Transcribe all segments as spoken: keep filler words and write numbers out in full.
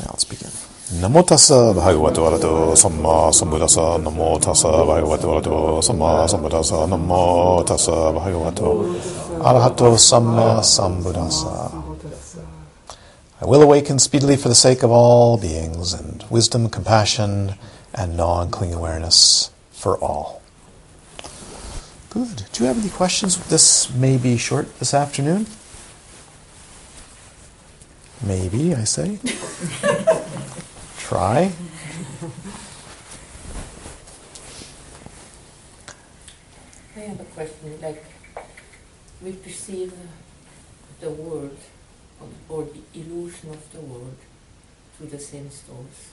Now let's begin. Namotasa bhagavato arato, samma sambudasa, namotasa bhagavato arato, samma sambudasa, namotasa bhagavato, arhato samma sambudasa. I will awaken speedily for the sake of all beings, and wisdom, compassion, and non-clinging awareness for all. Good. Do you have any questions? This may be short this afternoon. Maybe, I say. Try. I have a question. Like, we perceive the world, or the illusion of the world, through the sense doors.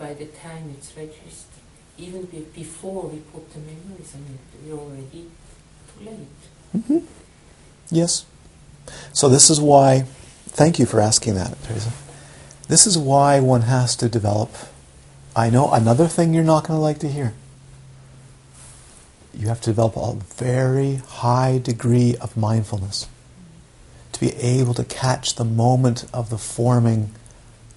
By the time it's registered, even before we put the memories on it, we're already too late. Mm-hmm. Yes. So this is why, thank you for asking that, Teresa. This is why one has to develop. I know another thing you're not going to like to hear. You have to develop a very high degree of mindfulness to be able to catch the moment of the forming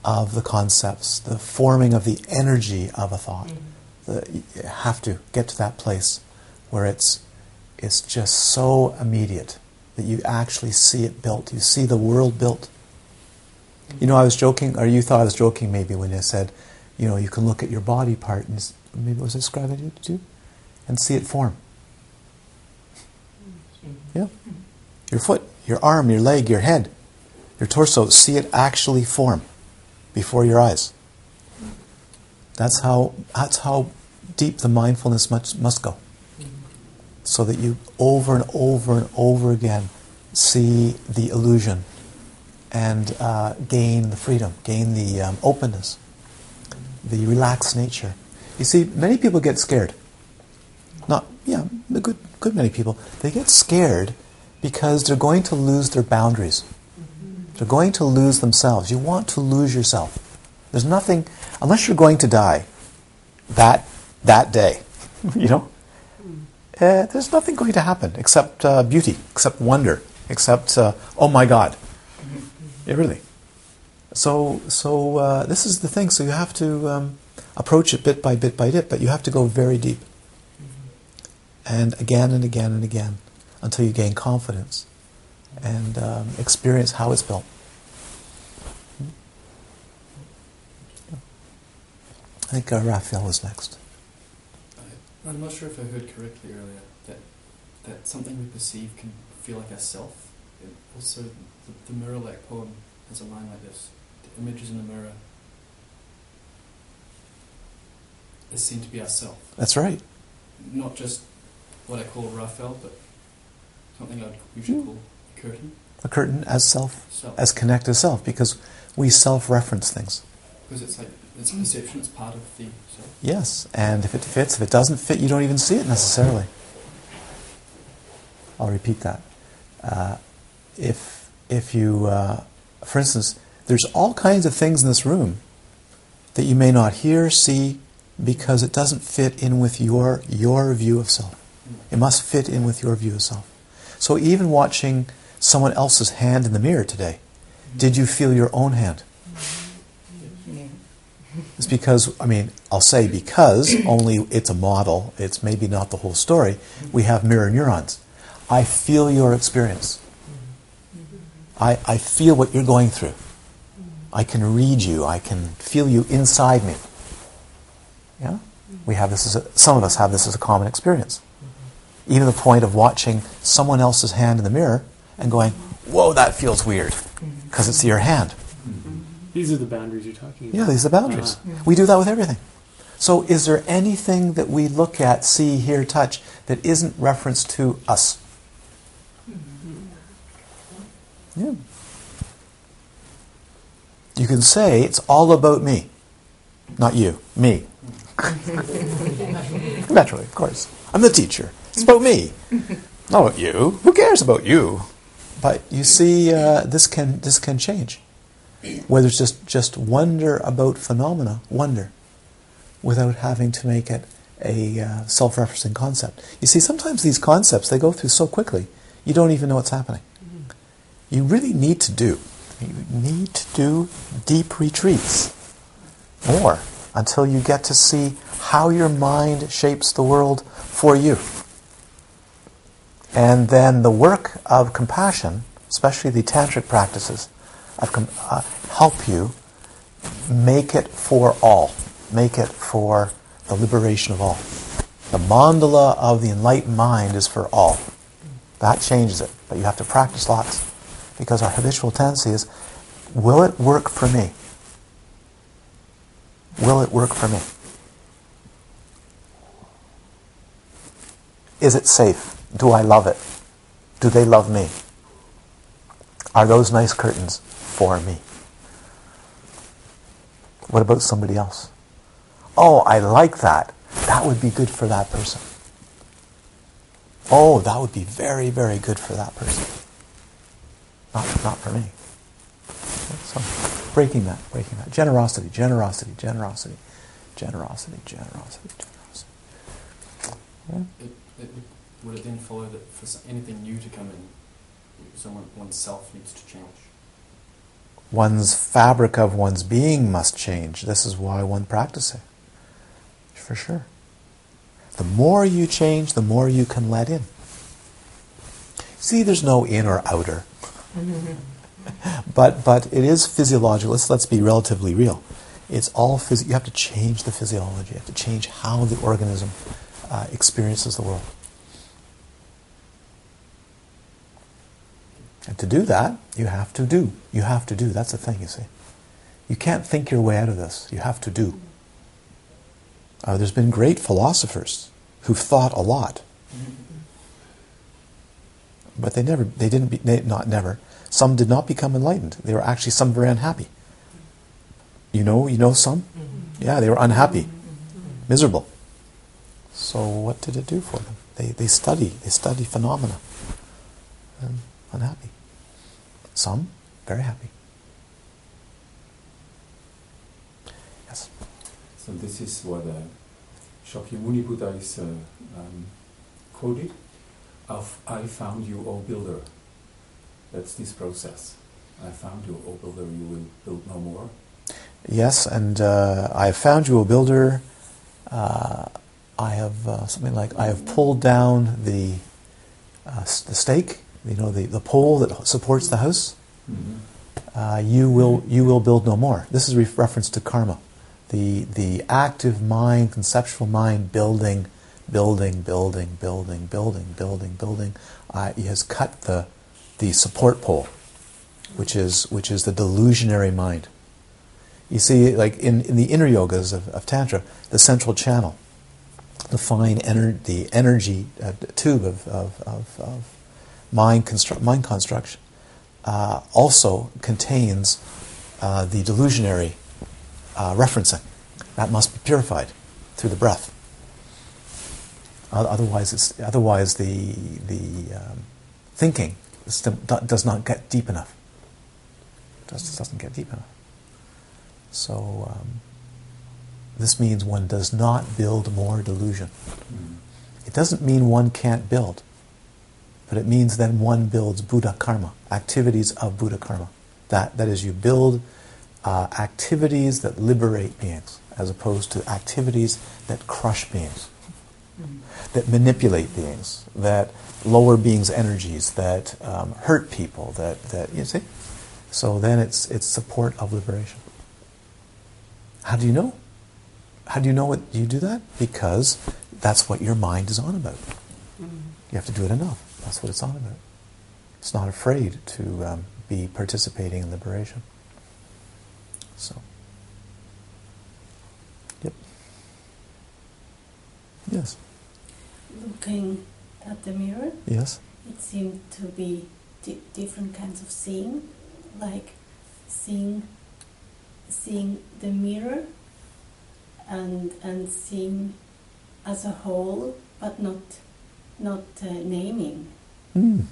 of the concepts, the forming of the energy of a thought. Mm-hmm. The, you have to get to that place where it's, it's just so immediate that you actually see it built. You see the world built. Mm-hmm. You know, I was joking, or you thought I was joking maybe when I said, you know, you can look at your body part, and maybe was it described to do, and see it form. Mm-hmm. Yeah. Mm-hmm. Your foot, your arm, your leg, your head, your torso, see it actually form before your eyes. That's how, that's how deep the mindfulness must, must go. So that you over and over and over again see the illusion and uh, gain the freedom, gain the um, openness, the relaxed nature. You see, many people get scared. Not, yeah, a good, good many people. They get scared because they're going to lose their boundaries. They're going to lose themselves. You want to lose yourself. There's nothing, unless you're going to die that that day, you know, uh, there's nothing going to happen except uh, beauty, except wonder, except, uh, oh my God. Yeah, really. So, so uh, this is the thing. So you have to um, approach it bit by bit by bit, but you have to go very deep. And again and again and again until you gain confidence and um, experience how it's built. Yeah. I think uh, Raphael is next. I, I'm not sure if I heard correctly earlier that that something we perceive can feel like a self. It also, the, the mirror-like poem has a line like this: the images in the mirror is seen to be ourself. That's right. Not just what I call Raphael, but something I'd usually mm. call curtain. A curtain as self, self, as connect as self, because we self-reference things. Because it's like, it's perception, it's part of the self. Yes, and if it fits, if it doesn't fit, you don't even see it necessarily. I'll repeat that. Uh, if, if you, uh, for instance, there's all kinds of things in this room that you may not hear, see, because it doesn't fit in with your, your view of self. It must fit in with your view of self. So even watching someone else's hand in the mirror today, did you feel your own hand? Yeah. It's because, I mean, I'll say because, only it's a model, it's maybe not the whole story, we have mirror neurons. I feel your experience. I, I feel what you're going through. I can read you, I can feel you inside me. Yeah? We have this as a, some of us have this as a common experience. Even the point of watching someone else's hand in the mirror and going, whoa, that feels weird, because it's your hand. Mm-hmm. These are the boundaries you're talking about. Yeah, these are the boundaries. Uh-huh. We do that with everything. So is there anything that we look at, see, hear, touch, that isn't reference to us? Yeah. You can say, it's all about me. Not you, me. Naturally, of course. I'm the teacher. It's about me. Not about you. Who cares about you? But you see, uh, this can this can change. Whether it's just, just wonder about phenomena, wonder, without having to make it a uh, self-referencing concept. You see, sometimes these concepts, they go through so quickly, you don't even know what's happening. You really need to do You need to do deep retreats more until you get to see how your mind shapes the world for you. And then the work of compassion, especially the tantric practices, of com- uh, help you make it for all, make it for the liberation of all. The mandala of the enlightened mind is for all. That changes it, but you have to practice lots, because our habitual tendency is, will it work for me? Will it work for me? Is it safe? Do I love it? Do they love me? Are those nice curtains for me? What about somebody else? Oh, I like that. That would be good for that person. Oh, that would be very, very good for that person. Not, not for me. So, breaking that, breaking that. Generosity, generosity, generosity, generosity, generosity, generosity. Yeah. It, it, would it then follow that for anything new to come in, someone, oneself needs to change? One's fabric of one's being must change. This is why one practices it, for sure. The more you change, the more you can let in. See, there's no in or outer. but but it is physiological. Let's, let's be relatively real. It's all phys- you have to change the physiology. You have to change how the organism uh, experiences the world. And to do that, you have to do. You have to do. That's the thing, you see. You can't think your way out of this. You have to do. Uh, there's been great philosophers who've thought a lot, but they never, they didn't, be, they, not never. Some did not become enlightened. They were actually some were unhappy. You know, you know some. Mm-hmm. Yeah, they were unhappy, mm-hmm. miserable. So what did it do for them? They they study, they study phenomena. Um, unhappy. Some very happy. Yes. So this is what uh, Shakyamuni Buddha is uh, um, quoted. Of I found you, O builder. That's this process. I found you, O builder, you will build no more. Yes, and uh, I have found you, O builder. Uh, I have uh, something like, I have pulled down the uh, the stake, you know, the, the pole that supports the house. Mm-hmm. Uh, you will you will build no more. This is ref- reference to karma, the the active mind, conceptual mind, building. Building, building, building, building, building, building. Uh, he has cut the the support pole, which is which is the delusionary mind. You see, like in, in the inner yogas of, of Tantra, the central channel, the fine ener- the energy uh, tube of of, of, of mind constru- mind construction, uh, also contains uh, the delusionary uh, referencing. That must be purified through the breath. Otherwise, it's, otherwise the the um, thinking does not get deep enough. It just doesn't get deep enough. So um, this means one does not build more delusion. It doesn't mean one can't build, but it means then one builds Buddha karma, activities of Buddha karma. That that is, you build uh, activities that liberate beings, as opposed to activities that crush beings. That manipulate beings, that lower beings' energies, that um, hurt people, that, that you see. So then it's it's support of liberation. How do you know? How do you know what you do that? Because that's what your mind is on about. Mm-hmm. You have to do it enough. That's what it's on about. It's not afraid to um, be participating in liberation. So. Yep. Yes. Looking at the mirror, yes, it seemed to be di- different kinds of seeing, like seeing, seeing the mirror, and and seeing as a whole, but not not uh, naming. Mm.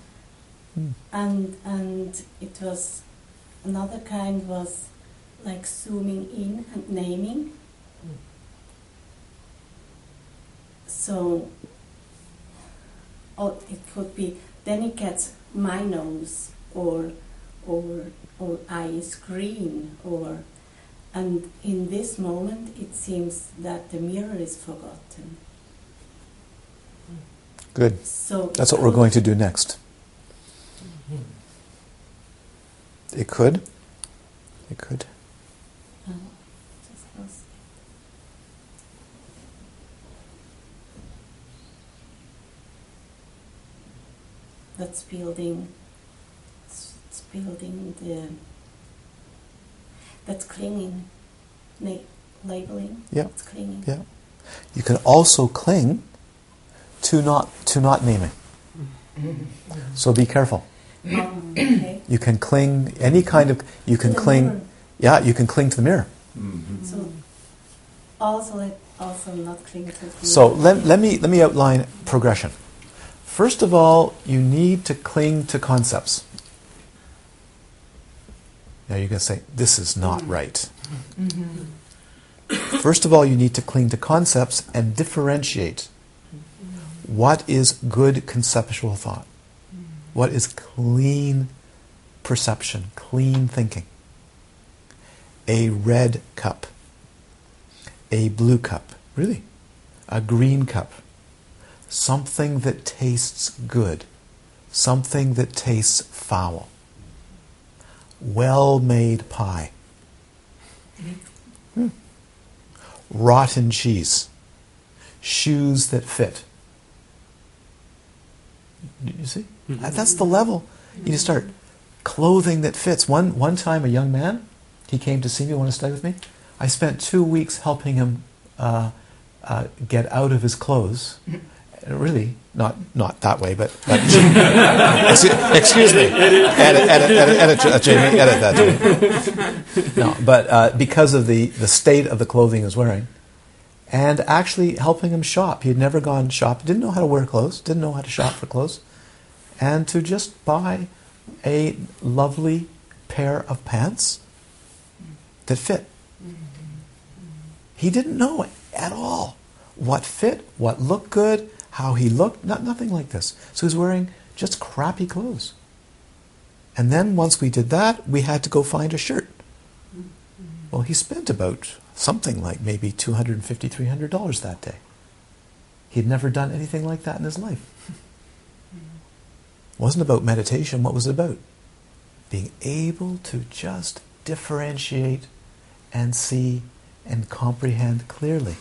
Mm. And and it was another kind was like zooming in and naming. Mm. So. Or it could be, then it gets my nose, or or, or I is green, or, and in this moment it seems that the mirror is forgotten. Good. So that's what we're going to do next. Mm-hmm. It could. It could. Oh, just lost it. That's building. It's, it's building the. That's clinging, na- labeling. Yeah. It's clinging. Yeah. You can also cling to not to not naming. So be careful. Um, okay. You can cling any kind of you can cling mirror. Yeah, you can cling to the mirror. Mm-hmm. So also let also not cling to the mirror. So let let me let me outline progression. First of all, you need to cling to concepts. Now you can say, this is not right. Mm-hmm. First of all, you need to cling to concepts and differentiate. What is good conceptual thought? What is clean perception, clean thinking? A red cup, a blue cup, really, a green cup, something that tastes good, something that tastes foul, well-made pie, hmm. rotten cheese, shoes that fit. You see? That's the level. You just start clothing that fits. One one time a young man, he came to see me, want to stay with me. I spent two weeks helping him uh, uh, get out of his clothes. Really, not not that way, but... but excuse me. Edit, edit, edit, edit, Jamie. Edit that, Jamie. No, but uh, because of the, the state of the clothing he was wearing, and actually helping him shop. He had never gone shop, didn't know how to wear clothes, didn't know how to shop for clothes, and to just buy a lovely pair of pants that fit. He didn't know at all what fit, what looked good, how he looked, not, nothing like this. So he was wearing just crappy clothes. And then once we did that, we had to go find a shirt. Well, he spent about something like maybe two hundred fifty dollars, three hundred dollars that day. He'd never done anything like that in his life. It wasn't about meditation. What was it about? Being able to just differentiate and see and comprehend clearly.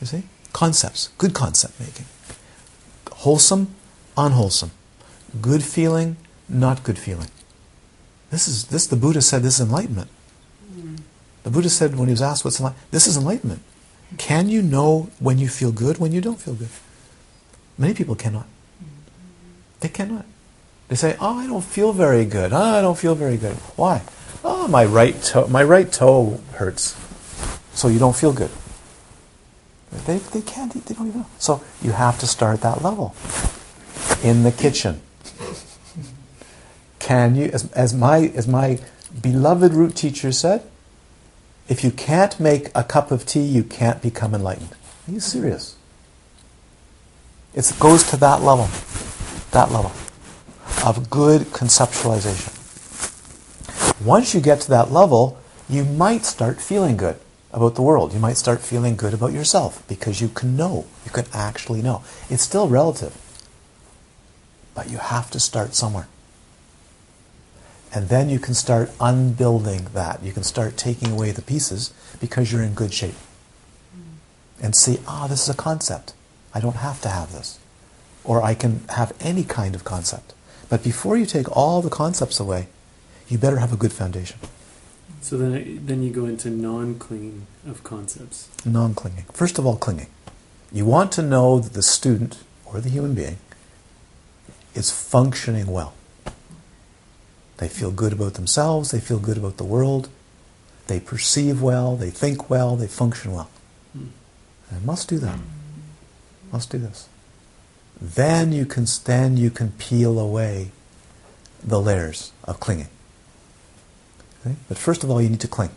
You see? Concepts. Good concept making. Wholesome, unwholesome. Good feeling, not good feeling. This is this. The Buddha said this is enlightenment. The Buddha said when he was asked what's enlightenment, this is enlightenment. Can you know when you feel good, when you don't feel good? Many people cannot. They cannot. They say, oh, I don't feel very good. Oh, I don't feel very good. Why? Oh, my right toe, my right toe hurts. So you don't feel good. They, they can't, they don't even know. So you have to start that level. In the kitchen. Can you, as, as my as my beloved root teacher said, if you can't make a cup of tea, you can't become enlightened. Are you serious? It goes to that level, that level of good conceptualization. Once you get to that level, you might start feeling good about the world. You might start feeling good about yourself because you can know. You can actually know. It's still relative. But you have to start somewhere. And then you can start unbuilding that. You can start taking away the pieces because you're in good shape. And see, ah, this is a concept. I don't have to have this. Or I can have any kind of concept. But before you take all the concepts away, you better have a good foundation. So then then you go into non-clinging of concepts. Non-clinging. First of all, clinging. You want to know that the student, or the human being, is functioning well. They feel good about themselves, they feel good about the world, they perceive well, they think well, they function well. Mm. I must do that. Must do this. Then you can then you can peel away the layers of clinging. Okay? But first of all, you need to cling.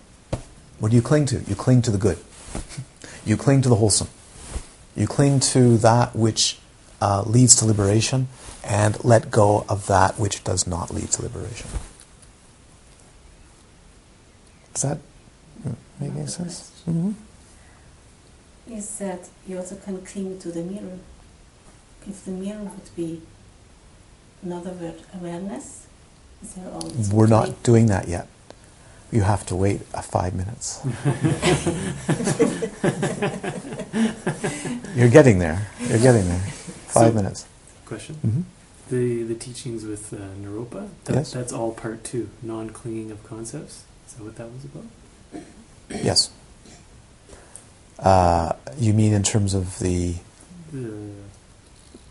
What do you cling to? You cling to the good. You cling to the wholesome. You cling to that which uh, leads to liberation, and let go of that which does not lead to liberation. Is that making sense? Mm-hmm. Is that you also can cling to the mirror. If the mirror would be, in other words, awareness, is there always... We're not way? doing that yet. You have to wait uh, five minutes. You're getting there. You're getting there. Five so, minutes. Question? Mm-hmm. The the teachings with uh, Naropa, that, yes. that's all part two, non-clinging of concepts. Is that what that was about? Yes. Uh, you mean in terms of the the,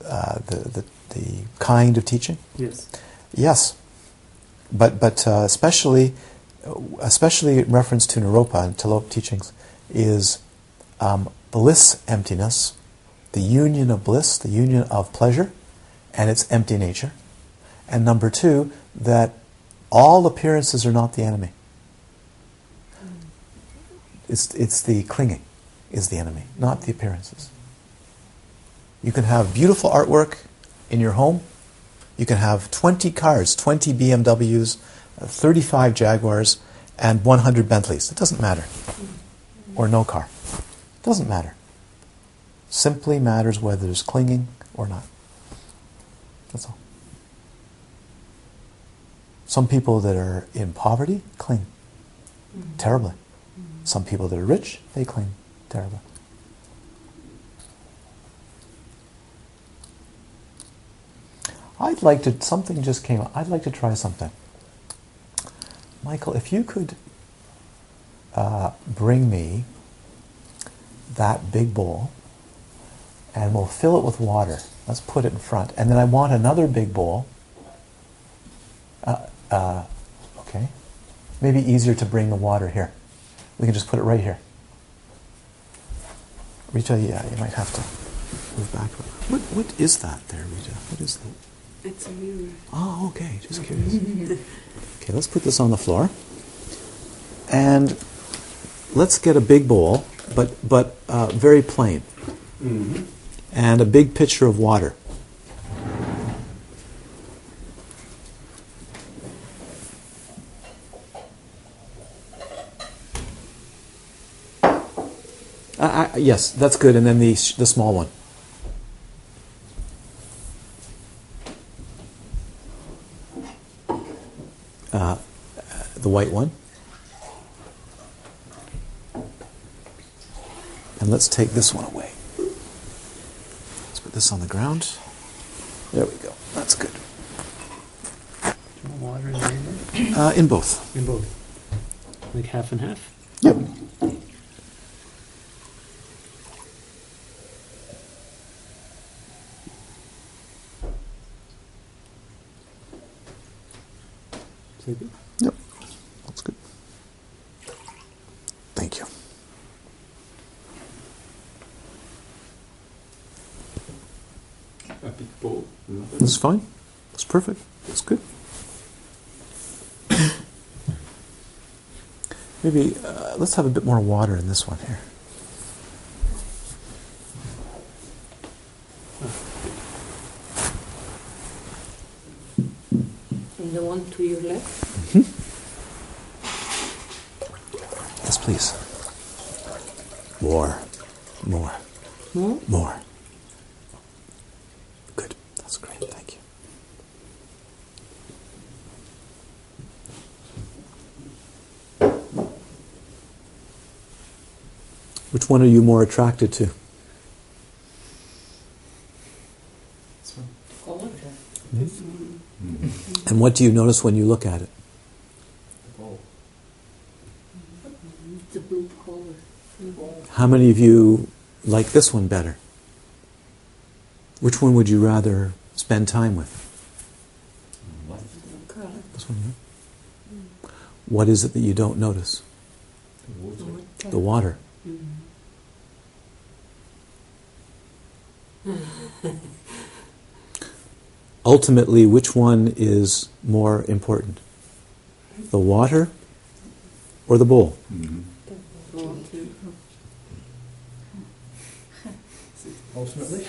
uh, the the the kind of teaching? Yes. Yes, but but uh, especially especially in reference to Naropa and Tilopa teachings is um, bliss emptiness, the union of bliss, the union of pleasure, and its empty nature, and number two that all appearances are not the enemy. It's it's the clinging. Is the enemy, not the appearances. You can have beautiful artwork in your home. You can have twenty cars, twenty B M Ws, thirty-five Jaguars, and one hundred Bentleys. It doesn't matter. Or no car. It doesn't matter. Simply matters whether there's clinging or not. That's all. Some people that are in poverty cling terribly. Some people that are rich, they cling. Terrible. I'd like to, something just came up. I'd like to try something. Michael, if you could uh, bring me that big bowl and we'll fill it with water. Let's put it in front. And then I want another big bowl. Uh, uh, okay. Maybe easier to bring the water here. We can just put it right here. Rita, yeah, you might have to move back. What what is that there, Rita? What is that? It's a mirror. Oh, okay. Just curious. Okay, let's put this on the floor, and let's get a big bowl, but but uh, very plain, mm-hmm. and a big pitcher of water. Uh, I, yes, that's good. And then the the small one. Uh, the white one. And let's take this one away. Let's put this on the ground. There we go. That's good. Do you want water in the river? Uh, in both. In both. Like half and half? Yep. Yep, that's good. Thank you. A big bowl. That's fine. That's perfect. That's good. Maybe uh, let's have a bit more water in this one here. The one to your left? Mm-hmm. Yes, please. More. More. More? More. Good. That's great. Thank you. Which one are you more attracted to? This one. Color. This one. And what do you notice when you look at it? The bowl. The blue color. How many of you like this one better? Which one would you rather spend time with? What? This one. Yeah? What is it that you don't notice? The water. The water. Mm-hmm. Ultimately, which one is more important? The water or the bowl? Mm-hmm. Ultimately?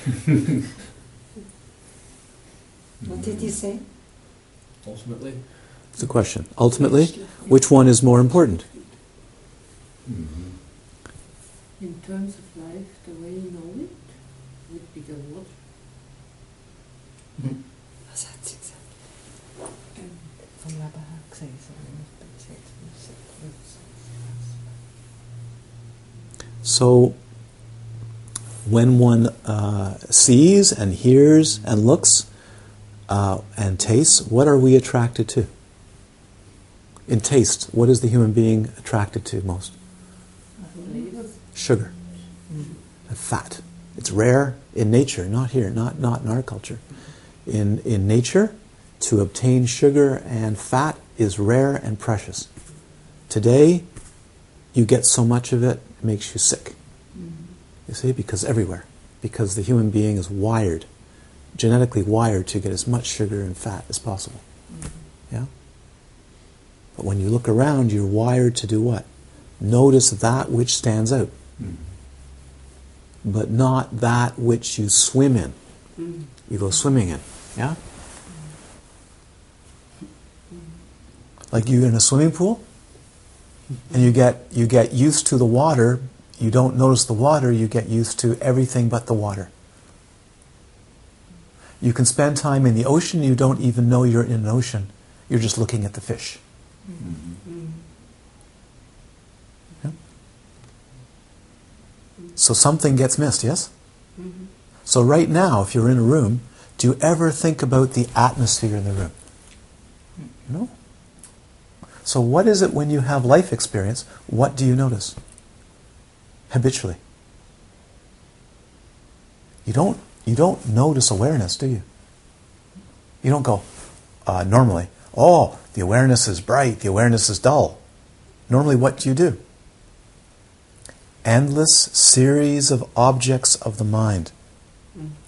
What did you say? Ultimately? It's a question. Ultimately, which one is more important? Mm-hmm. In terms of life, the way you know it would be the water. Mm-hmm. So, when one uh, sees and hears and looks uh, and tastes, what are we attracted to? In taste, what is the human being attracted to most? Sugar and fat. It's rare in nature, not here, not, not in our culture. In, in nature, to obtain sugar and fat is rare and precious. Today, you get so much of it, it makes you sick. You see, because everywhere. Because the human being is wired, genetically wired to get as much sugar and fat as possible. Yeah? But when you look around, you're wired to do what? Notice that which stands out. Mm-hmm. But not that which you swim in. Mm-hmm. You go swimming in. Yeah? Mm-hmm. Like you're in a swimming pool, and you get you get used to the water. You don't notice the water, you get used to everything but the water. You can spend time in the ocean, you don't even know you're in an ocean. You're just looking at the fish. Mm-hmm. Yeah? So something gets missed, yes? Mm-hmm. So right now, if you're in a room, do you ever think about the atmosphere in the room? No. So what is it when you have life experience, what do you notice? Habitually. You don't you don't notice awareness, do you? You don't go, uh, normally, oh, the awareness is bright, the awareness is dull. Normally what do you do? Endless series of objects of the mind.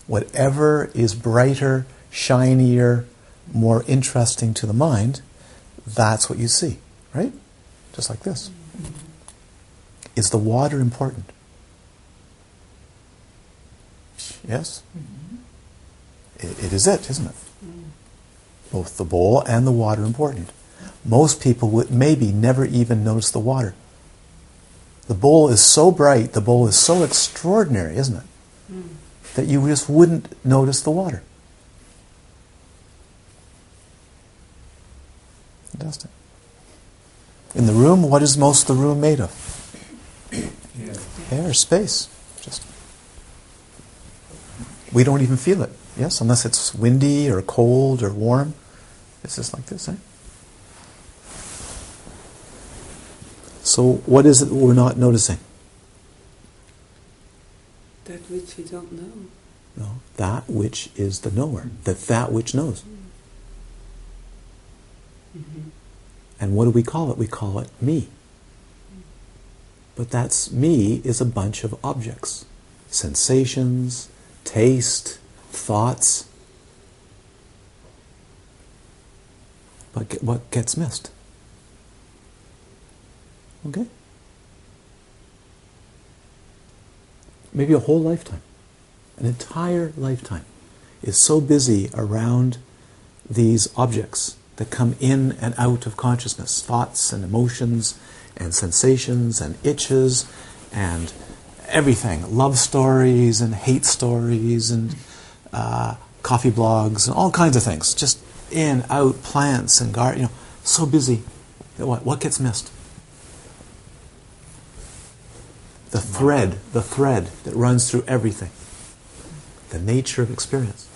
Whatever is brighter, shinier, more interesting to the mind, that's what you see, right? Just like this. Is the water important? Yes? Mm-hmm. It, it is it, isn't it? Mm. Both the bowl and the water important. Most people would maybe never even notice the water. The bowl is so bright, the bowl is so extraordinary, isn't it? Mm. That you just wouldn't notice the water. Fantastic. In the room, what is most of the room made of? Air, space. Just we don't even feel it, yes, unless it's windy or cold or warm. It's just like this, eh? So what is it that we're not noticing? That which we don't know. No, that which is the knower, that that which knows. Mm-hmm. And what do we call it? We call it me. But that's me is a bunch of objects, sensations, taste, thoughts. But what gets missed? Okay? Maybe a whole lifetime, an entire lifetime, is so busy around these objects that come in and out of consciousness, thoughts and emotions, and sensations, and itches, and everything. Love stories, and hate stories, and uh, coffee blogs, and all kinds of things. Just in, out, plants, and garden, you know, so busy. What, what gets missed? The thread, the thread that runs through everything. The nature of experience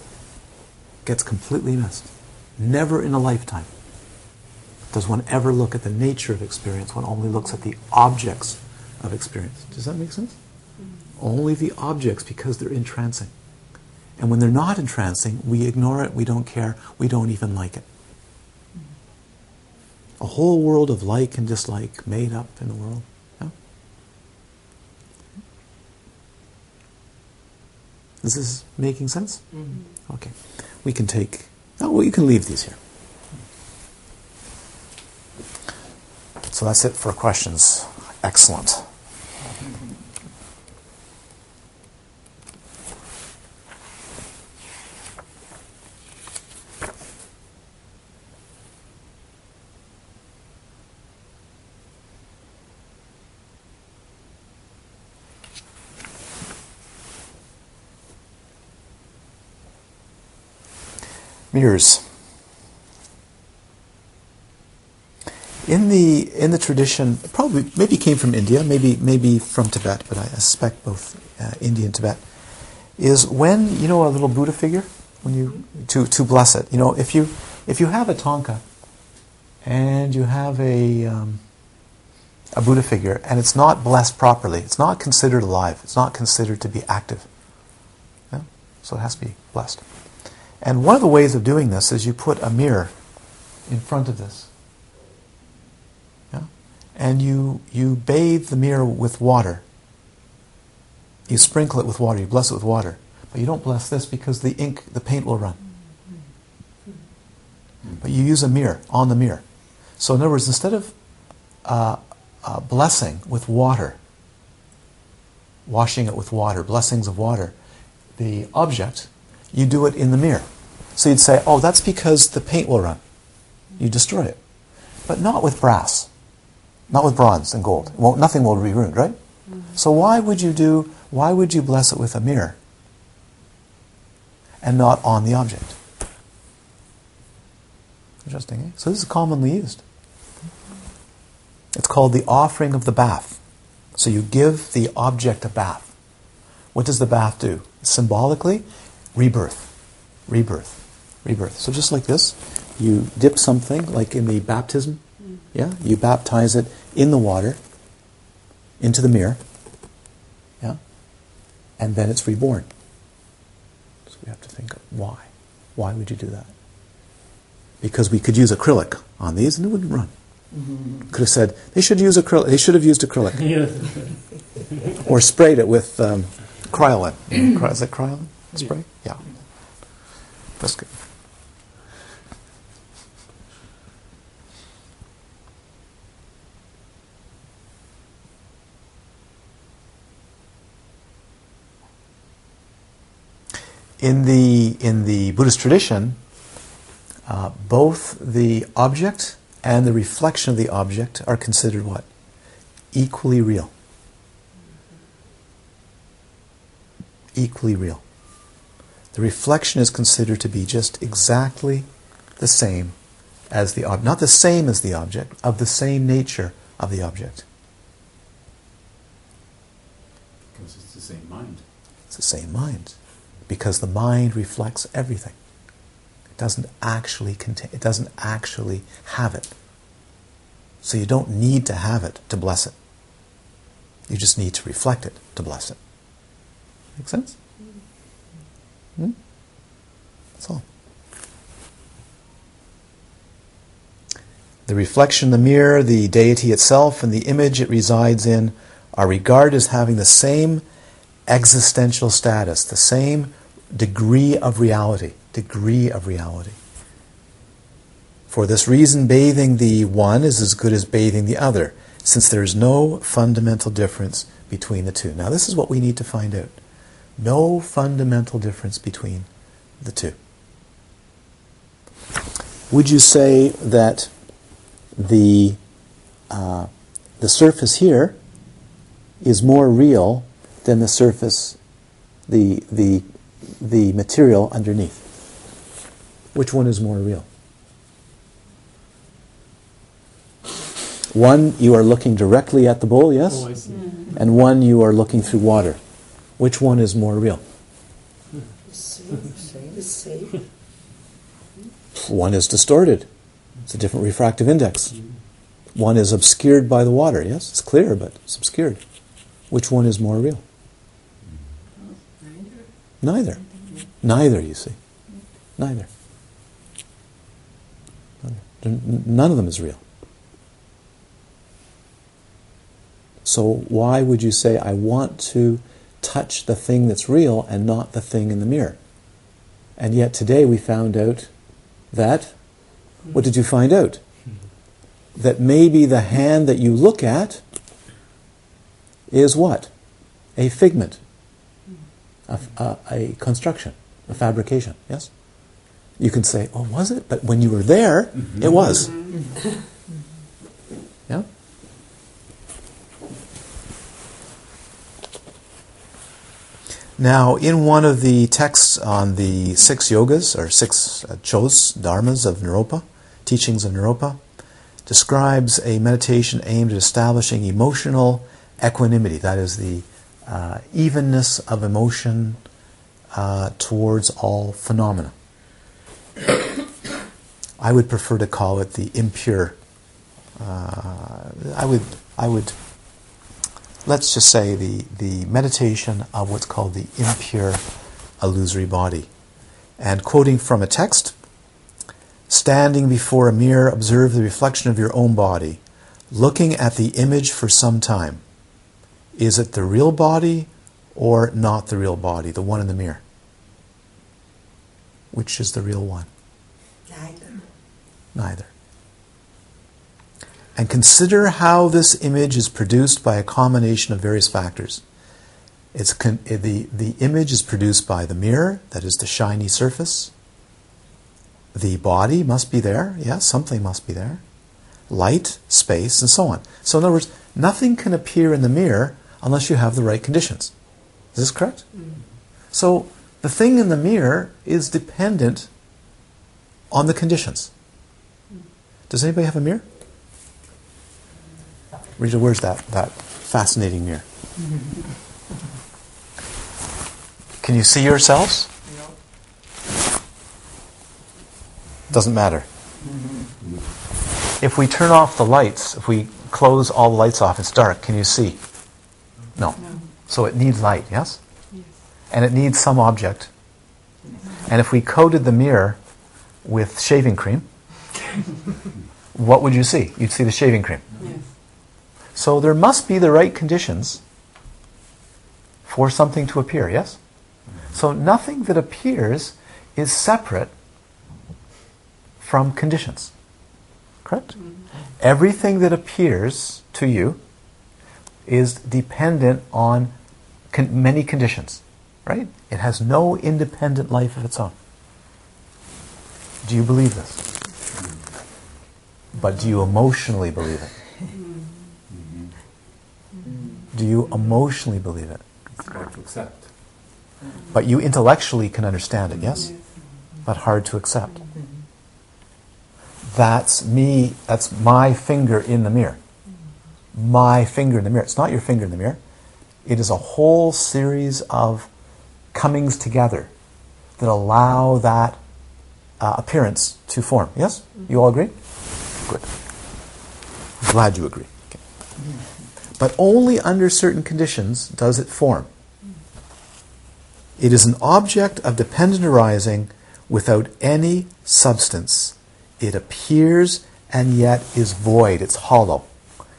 gets completely missed. Never in a lifetime does one ever look at the nature of experience. One only looks at the objects of experience. Does that make sense? Mm-hmm. Only the objects, because they're entrancing. And when they're not entrancing, we ignore it, we don't care, we don't even like it. Mm-hmm. A whole world of like and dislike made up in the world. Yeah? Is this making sense? Mm-hmm. Okay. We can take... Oh, well, you can leave these here. So that's it for questions. Excellent. mirrors. In the in the tradition, probably maybe came from India, maybe maybe from Tibet, but I suspect both uh, India and Tibet, is when you know a little Buddha figure, when you to to bless it. You know, if you if you have a thangka, and you have a um, a Buddha figure, and it's not blessed properly, it's not considered alive, it's not considered to be active. Yeah? So it has to be blessed. And one of the ways of doing this is you put a mirror in front of this. Yeah? And you, you bathe the mirror with water. You sprinkle it with water, you bless it with water. But you don't bless this because the ink, the paint will run. But you use a mirror, on the mirror. So in other words, instead of uh, uh, blessing with water, washing it with water, blessings of water, the object, you do it in the mirror. So you'd say, oh, that's because the paint will run. You destroy it. But not with brass. Not with bronze and gold. Well, nothing will be ruined, right? Mm-hmm. So why would you do, why would you bless it with a mirror and not on the object? Interesting, eh? So this is commonly used. It's called the offering of the bath. So you give the object a bath. What does the bath do? Symbolically, rebirth, rebirth, rebirth. So just like this, you dip something, like in the baptism, yeah? You baptize it in the water, into the mirror, yeah? And then it's reborn. So we have to think of why. Why would you do that? Because we could use acrylic on these and it wouldn't run. Mm-hmm. Could have said they should use acrylic. They should have used acrylic, or sprayed it with um, Krylon. Is that Krylon spray? Yeah, that's good. In the in the Buddhist tradition. Uh, both the object and the reflection of the object are considered what? Equally real. Equally real. The reflection is considered to be just exactly the same as the object. Not the same as the object, of the same nature of the object. Because it's the same mind. It's the same mind. Because the mind reflects everything. Doesn't actually contain, it doesn't actually have it. So you don't need to have it to bless it. You just need to reflect it to bless it. Make sense? Hmm? That's all. The reflection, the mirror, the deity itself, and the image it resides in are regarded as having the same existential status, the same degree of reality. Degree of reality. For this reason, bathing the one is as good as bathing the other, since there is no fundamental difference between the two. Now, this is what we need to find out. No fundamental difference between the two. Would you say that the uh, the surface here is more real than the surface, the the the material underneath? Which one is more real? One, you are looking directly at the bowl, yes? Oh, I see. Mm-hmm. And one, you are looking through water. Which one is more real? One is distorted. It's a different refractive index. One is obscured by the water, yes? It's clear, but it's obscured. Which one is more real? Neither. Neither, you see. Neither. None of them is real. So why would you say, I want to touch the thing that's real and not the thing in the mirror? And yet today we found out that, what did you find out? That maybe the hand that you look at is what? A figment. A, a, a construction. A fabrication. Yes? You can say, oh, was it? But when you were there, mm-hmm. It was. Mm-hmm. Yeah? Now, in one of the texts on the six yogas, or six uh, chos, dharmas of Naropa, teachings of Naropa, describes a meditation aimed at establishing emotional equanimity, that is the uh, evenness of emotion uh, towards all phenomena. I would prefer to call it the impure. Uh, I would, I would. Let's just say the, the meditation of what's called the impure illusory body. And quoting from a text, standing before a mirror, observe the reflection of your own body, looking at the image for some time. Is it the real body or not the real body, the one in the mirror? Which is the real one? Neither. Neither. And consider how this image is produced by a combination of various factors. It's con- the, the image is produced by the mirror, that is the shiny surface. The body must be there, yes, something must be there. Light, space, and so on. So in other words, nothing can appear in the mirror unless you have the right conditions. Is this correct? Mm-hmm. So the thing in the mirror is dependent on the conditions. Does anybody have a mirror? Rita, where's that, that fascinating mirror? Can you see yourselves? No. Doesn't matter. Mm-hmm. If we turn off the lights, if we close all the lights off, it's dark. Can you see? No. No. So it needs light, yes? Yes. And it needs some object. And if we coated the mirror with shaving cream, what would you see? You'd see the shaving cream. Yes. So there must be the right conditions for something to appear, yes? So nothing that appears is separate from conditions, correct? Mm-hmm. Everything that appears to you is dependent on con- many conditions, right? It has no independent life of its own. Do you believe this? But do you emotionally believe it? Do you emotionally believe it? It's hard to accept. But you intellectually can understand it, yes? But hard to accept. That's me, that's my finger in the mirror. My finger in the mirror. It's not your finger in the mirror. It is a whole series of comings together that allow that uh, appearance to form. Yes? You all agree? Good. I'm glad you agree. Okay. But only under certain conditions does it form. It is an object of dependent arising without any substance. It appears and yet is void. It's hollow.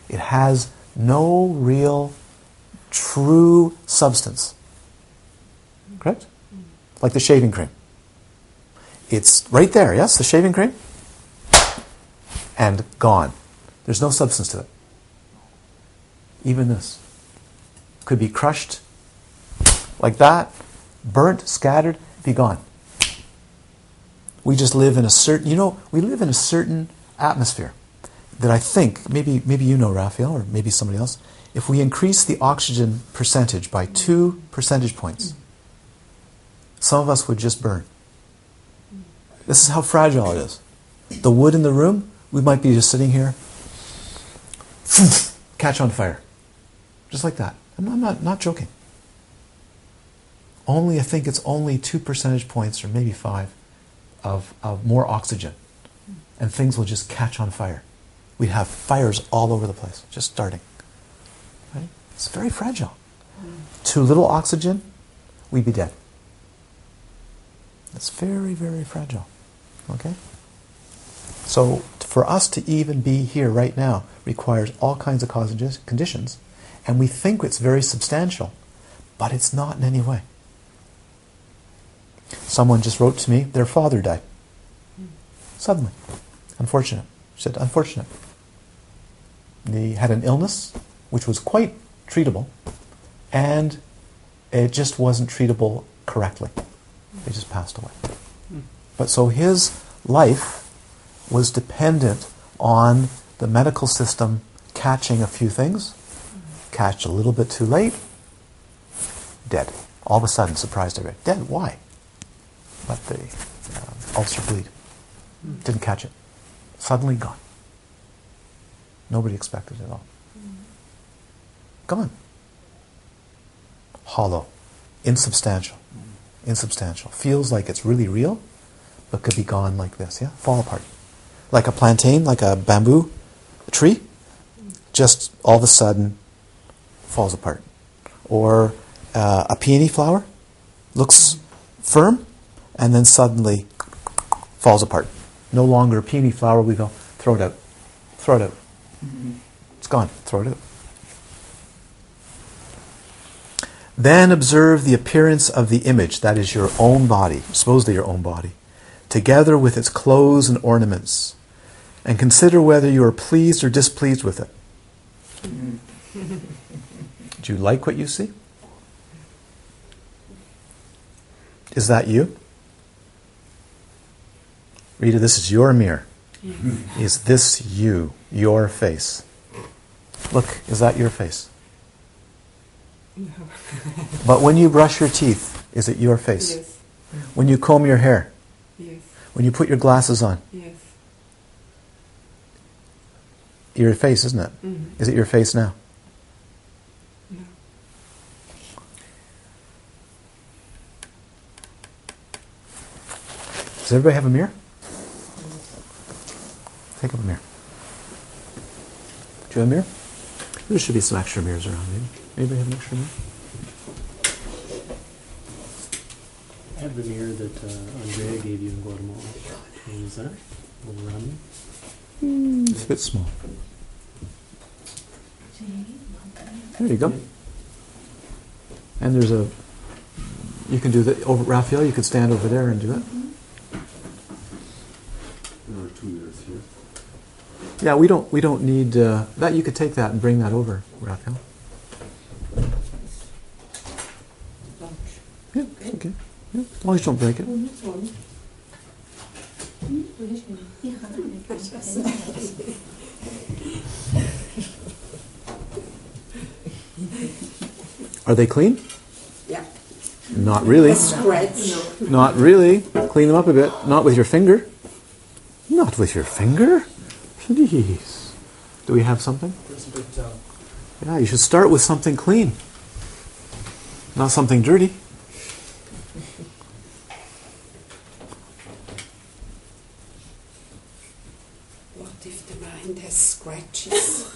It has no real, true substance. Correct? Like the shaving cream. It's right there, yes? The shaving cream? And gone. There's no substance to it. Even this could be crushed like that, burnt, scattered, be gone. We just live in a certain, you know, we live in a certain atmosphere that I think, maybe maybe you know, Raphael, or maybe somebody else, if we increase the oxygen percentage by two percentage points, some of us would just burn. This is how fragile it is. The wood in the room, we might be just sitting here, catch on fire. Just like that. And I'm not, not joking. Only, I think it's only two percentage points, or maybe five, of, of more oxygen. And things will just catch on fire. We'd have fires all over the place, just starting. Right? It's very fragile. Too little oxygen, we'd be dead. It's very, very fragile. Okay? So, for us to even be here right now requires all kinds of causes, conditions, and we think it's very substantial, but it's not in any way. Someone just wrote to me, their father died. Suddenly. Unfortunate. She said, unfortunate. He had an illness, which was quite treatable, and it just wasn't treatable correctly. He just passed away. But so his life was dependent on the medical system catching a few things, catch a little bit too late, dead. all of a sudden surprised everybody. Dad, why? Let the um, ulcer bleed. Mm. Didn't catch it. Suddenly gone. Nobody expected it at all. Mm. Gone. Hollow. Insubstantial. Mm. Insubstantial. Feels like it's really real, but could be gone like this. Yeah? Fall apart. Like a plantain, like a bamboo a tree, just all of a sudden falls apart. Or uh, a peony flower looks firm and then suddenly falls apart. No longer a peony flower, we go, throw it out. Throw it out. Mm-hmm. It's gone. Throw it out. Then observe the appearance of the image, that is your own body, supposedly your own body, together with its clothes and ornaments, and consider whether you are pleased or displeased with it. Do you like what you see? Is that you? Rita, this is your mirror. Mm-hmm. Is this you, your face? Look, is that your face? No. But when you brush your teeth, is it your face? Yes. When you comb your hair? Yes. When you put your glasses on? Yes. Your face, isn't it? Mm-hmm. Is it your face now? No. Does everybody have a mirror? Take up a mirror. Do you have a mirror? There should be some extra mirrors around, maybe. Anybody have an extra mirror? I have the mirror that uh, Andrea gave you in Guatemala. What was that? Ramen? Mm, it's a bit small. There you go. And there's a... You can do the... Over, Raphael, you could stand over there and do it. There are two mirrors here. Yeah, we don't we don't need uh, that. You could take that and bring that over, Raphael. Yeah, okay. Yeah, as long as you don't break it. Are they clean? Yeah. Not really. Scratch. Not really. Clean them up a bit. Not with your finger. Not with your finger. Please. Do we have something? There's a big towel. Yeah, you should start with something clean. Not something dirty. What if the mind has scratches?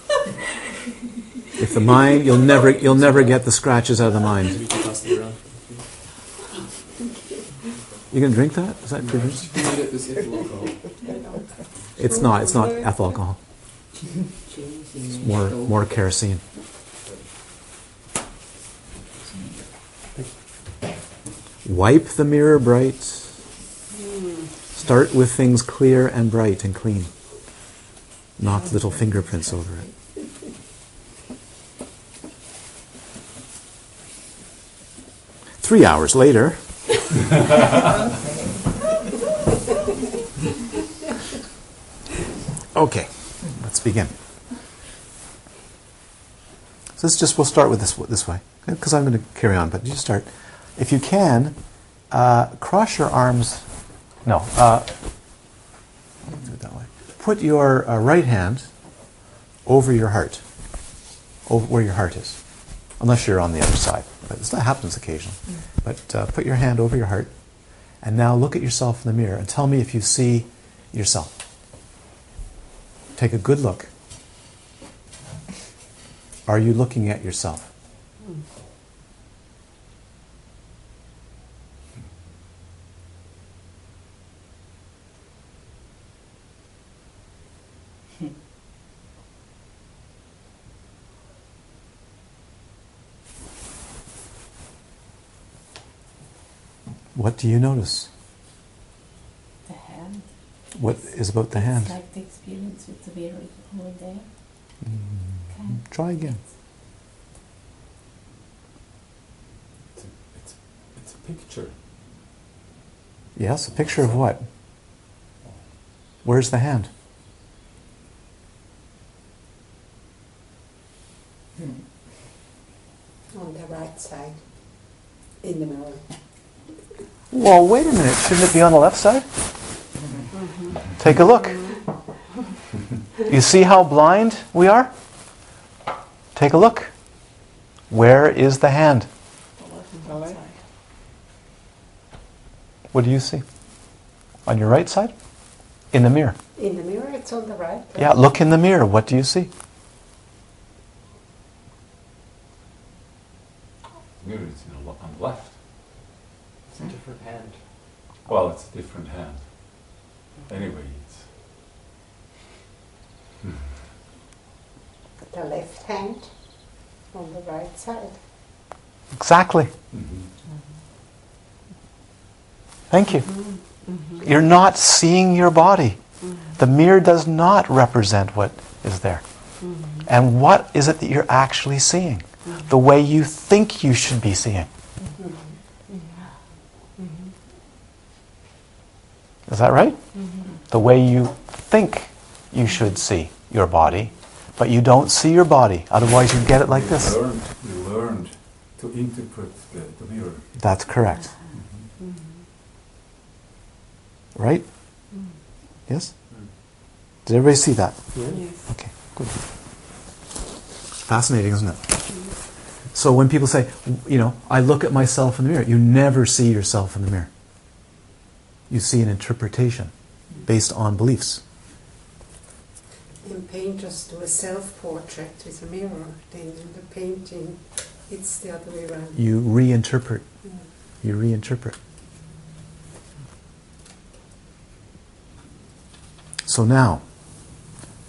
If the mind, you'll never you'll never get the scratches out of the mind. You gonna drink that? Is that good? It's not. It's not ethyl alcohol. It's more, more kerosene. Wipe the mirror bright. Start with things clear and bright and clean. Not little fingerprints over it. Three hours later... Okay, let's begin. So this just, we'll start with this this way, because I'm going to carry on, but you start. If you can, uh, cross your arms, no, uh, do it that way. Put your uh, right hand over your heart, over where your heart is, unless you're on the other side. But this happens occasionally. But uh, put your hand over your heart, and now look at yourself in the mirror, and tell me if you see yourself. Take a good look. Are you looking at yourself? Hmm. What do you notice? The hand. What is about the hand? It's like the experience with the mirror over there. Mm. Okay. Try again. It's a, it's, it's a picture. Yes, a picture of what? Where's the hand? Hmm. On the right side. in the mirror. Well, wait a minute. Shouldn't it be on the left side? Mm-hmm. Take a look. You see how blind we are? Take a look. Where is the hand? The left side. What do you see? On your right side? In the mirror. In the mirror, it's on the right. Right? Yeah, look in the mirror. What do you see? Mirror is on the left. It's a different hand. Well, it's a different hand. Anyway, it's... Hmm. The left hand on the right side. Exactly. Mm-hmm. Mm-hmm. Thank you. Mm-hmm. Mm-hmm. You're not seeing your body. Mm-hmm. The mirror does not represent what is there. Mm-hmm. And what is it that you're actually seeing? Mm-hmm. The way you think you should be seeing. Mm-hmm. Yeah. Mm-hmm. Is that right? Mm-hmm. The way you think you should see your body, but you don't see your body. Otherwise, you get it like you this. Learned, you learned to interpret the, the mirror. That's correct. Mm-hmm. Mm-hmm. Right? Mm. Yes? Mm. Did everybody see that? Yeah. Yes. Okay, good. Fascinating, isn't it? Mm. So when people say, you know, I look at myself in the mirror, you never see yourself in the mirror. You see an interpretation based on beliefs. And painters do a self-portrait with a mirror. Then in the painting, it's the other way around. You reinterpret. Mm. You reinterpret. So now,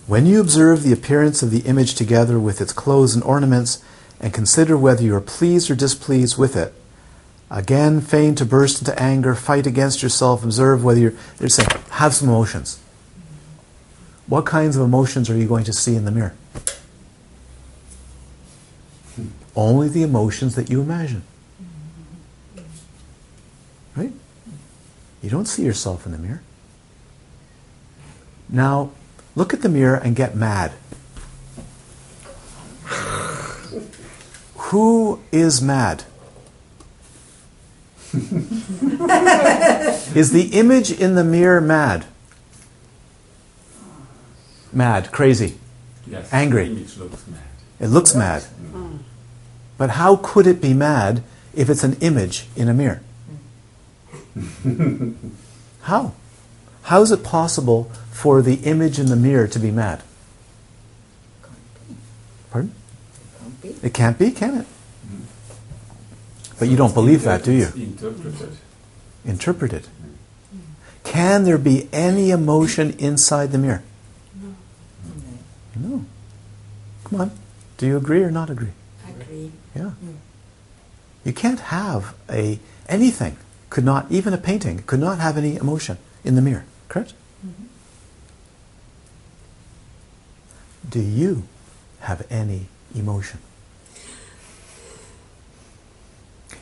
when you observe the appearance of the image together with its clothes and ornaments, and consider whether you are pleased or displeased with it, again feign to burst into anger, fight against yourself, observe whether you're, they're saying, have some emotions. What kinds of emotions are you going to see in the mirror? Hmm. Only the emotions that you imagine. Right? You don't see yourself in the mirror. Now, look at the mirror and get mad. Who is mad? Is the image in the mirror mad? Mad, crazy, yes, angry. The image looks mad. It looks mad. Mm. But how could it be mad if it's an image in a mirror? How? How is it possible for the image in the mirror to be mad? Pardon? It can't be, can it? But you don't believe that, do you? Interpreted. Interpreted. Can there be any emotion inside the mirror? No. Come on. Do you agree or not agree? Agree. Yeah. You can't have a anything. Could not, even a painting, could not have any emotion in the mirror. Correct? Mm-hmm. Do you have any emotion?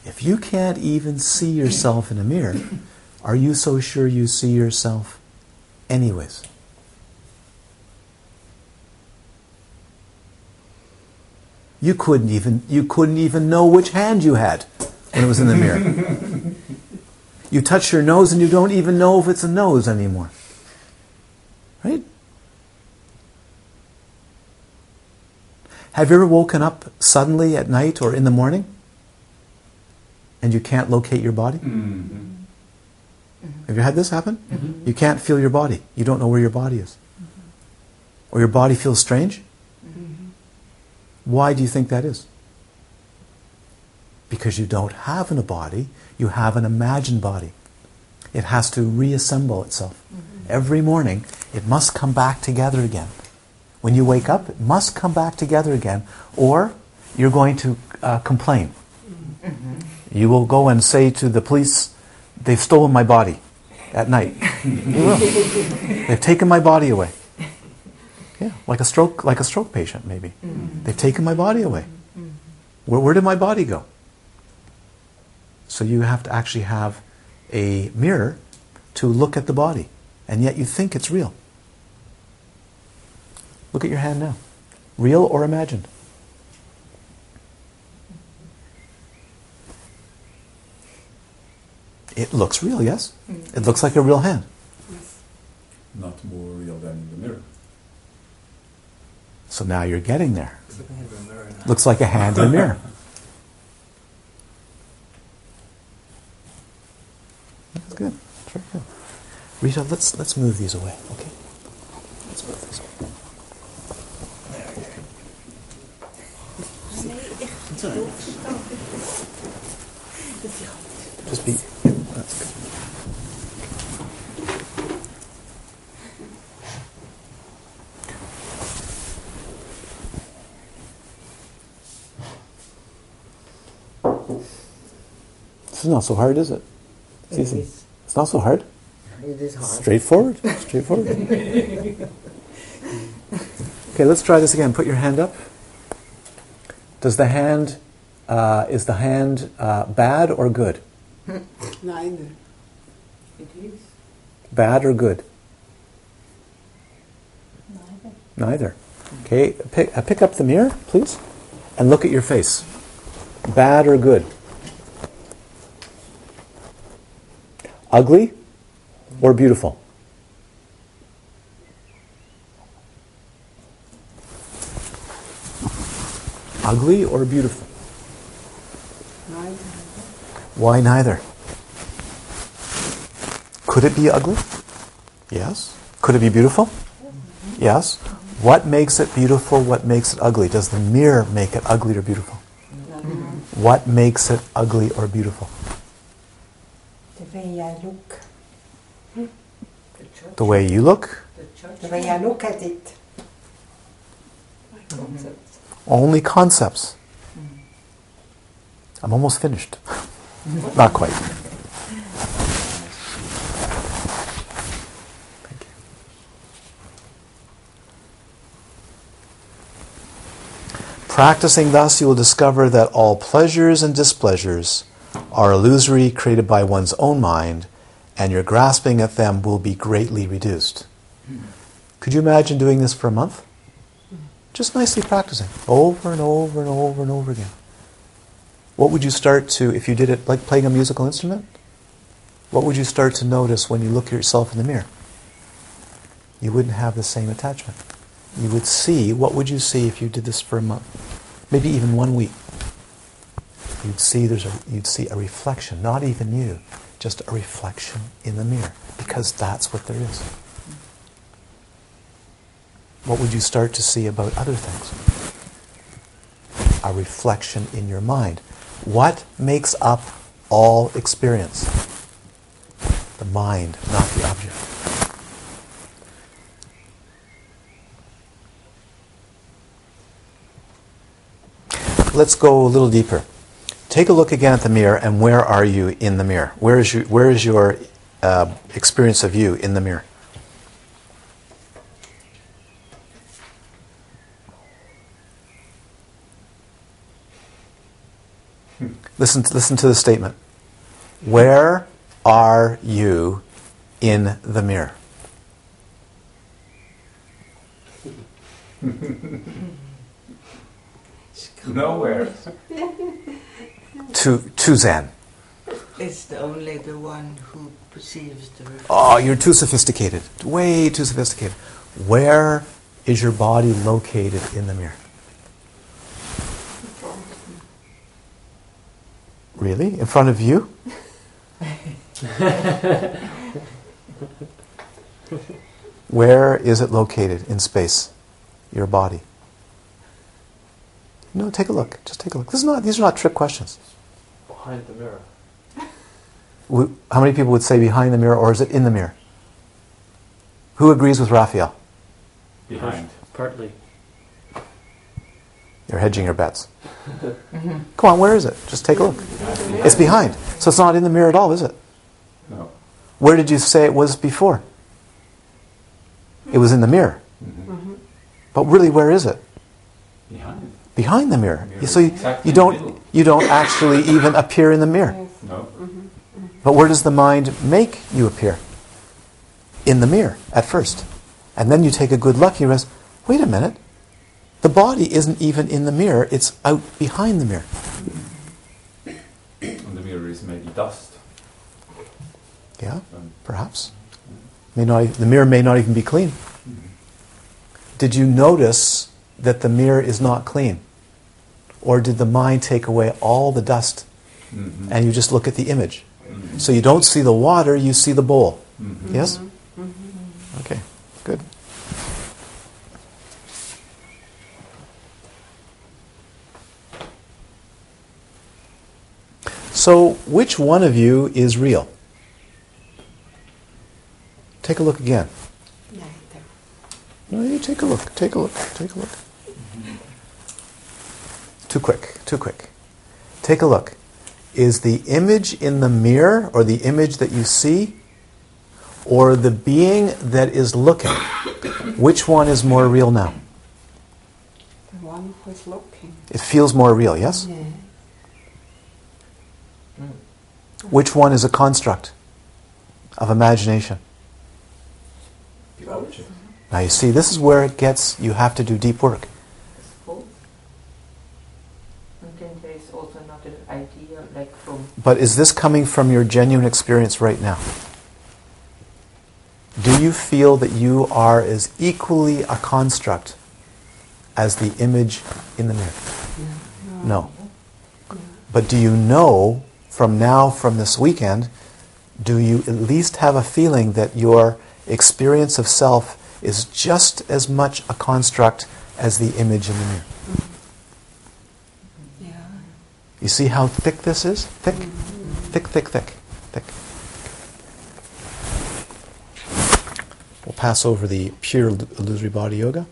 If you can't even see yourself in a mirror, are you so sure you see yourself anyways? You couldn't even you couldn't even know which hand you had when it was in the mirror. You touch your nose and you don't even know if it's a nose anymore. Right? Have you ever woken up suddenly at night or in the morning and you can't locate your body? Mm-hmm. Have you had this happen? Mm-hmm. You can't feel your body. You don't know where your body is. Mm-hmm. Or your body feels strange? Mm-hmm. Why do you think that is? Because you don't have a body, you have an imagined body. It has to reassemble itself. Mm-hmm. Every morning, it must come back together again. When you wake up, it must come back together again, or you're going to uh, complain. Mm-hmm. You will go and say to the police, they've stolen my body at night. You will. They've taken my body away. Yeah, like a stroke, like a stroke patient, maybe. Mm-hmm. They've taken my body away. Mm-hmm. Where, where did my body go? So you have to actually have a mirror to look at the body, and yet you think it's real. Look at your hand now. Real or imagined? It looks real, yes? Mm. It looks like a real hand. Yes. Not more real than in the mirror. So now you're getting there. Looks like a hand in a mirror. That's good. That's very good. Rita, let's let's move these away, okay? Let's move these away. Just be. Yeah, that's good. This is not so hard, is it? It is. It's, it's not so hard. It is hard. Straightforward. Straightforward. Okay, let's try this again. Put your hand up. Does the hand, uh, is the hand uh, bad or good? Neither. It is. Bad or good? Neither. Neither. Okay, pick, uh, pick up the mirror, please, and look at your face. Bad or good? Ugly or beautiful? Ugly or beautiful? Neither. Why neither? Could it be ugly? Yes. Could it be beautiful? Mm-hmm. Yes. Mm-hmm. What makes it beautiful? What makes it ugly? Does the mirror make it ugly or beautiful? Mm-hmm. What makes it ugly or beautiful? The way I look. Hmm? The, the way you look? The, the way I look at it. My concept. Only concepts. Mm. I'm almost finished. Not quite. Thank you. Practicing thus, you will discover that all pleasures and displeasures are illusory, created by one's own mind, and your grasping at them will be greatly reduced. Could you imagine doing this for a month? Just nicely practicing, over and over and over and over again. What would you start to, if you did it like playing a musical instrument, what would you start to notice when you look at yourself in the mirror? You wouldn't have the same attachment. You would see, what would you see if you did this for a month? Maybe even one week. You'd see, there's a, you'd see a reflection, not even you, just a reflection in the mirror, because that's what there is. What would you start to see about other things? A reflection in your mind. What makes up all experience? The mind, not the object. Let's go a little deeper. Take a look again at the mirror, and where are you in the mirror? Where is you, where is your uh, experience of you in the mirror? Listen to, listen to the statement. Where are you in the mirror? Nowhere. to, to Zen. It's the only the one who perceives the reflection. Oh, you're too sophisticated. Way too sophisticated. Where is your body located in the mirror? Really? In front of you? Where is it located in space? Your body? No, take a look. Just take a look. This is not, these are not trick questions. Behind the mirror. We, how many people would say behind the mirror, or is it in the mirror? Who agrees with Raphael? Behind. Partly. You're hedging your bets. Mm-hmm. Come on, where is it? Just take a look. It's behind. So it's not in the mirror at all, is it? No. Where did you say it was before? It was in the mirror. Mm-hmm. But really, where is it? Behind. Behind the mirror. The mirror. So you, exactly you don't you don't actually even appear in the mirror. Yes. No. Mm-hmm. But where does the mind make you appear? In the mirror at first. And then you take a good look, you realize, wait a minute. The body isn't even in the mirror, it's out behind the mirror. And the mirror is maybe dust. perhaps. May not, the mirror may not even be clean. Did you notice that the mirror is not clean? Or did the mind take away all the dust mm-hmm. and you just look at the image? Mm-hmm. So you don't see the water, you see the bowl. Mm-hmm. Yes? Mm-hmm. Okay, good. So, which one of you is real? Take a look again. Neither. No, you take a look, take a look, take a look. Too quick, too quick. Take a look. Is the image in the mirror, or the image that you see, or the being that is looking, which one is more real now? The one who is looking. It feels more real, yes? Yeah. Which one is a construct of imagination? Now you see, this is where it gets, you have to do deep work. But is this coming from your genuine experience right now? Do you feel that you are as equally a construct as the image in the mirror? No. No. No. But do you know from now, from this weekend, do you at least have a feeling that your experience of self is just as much a construct as the image in the mirror? You see how thick this is? Thick, thick, thick, thick, thick. We'll pass over the pure illusory body yoga.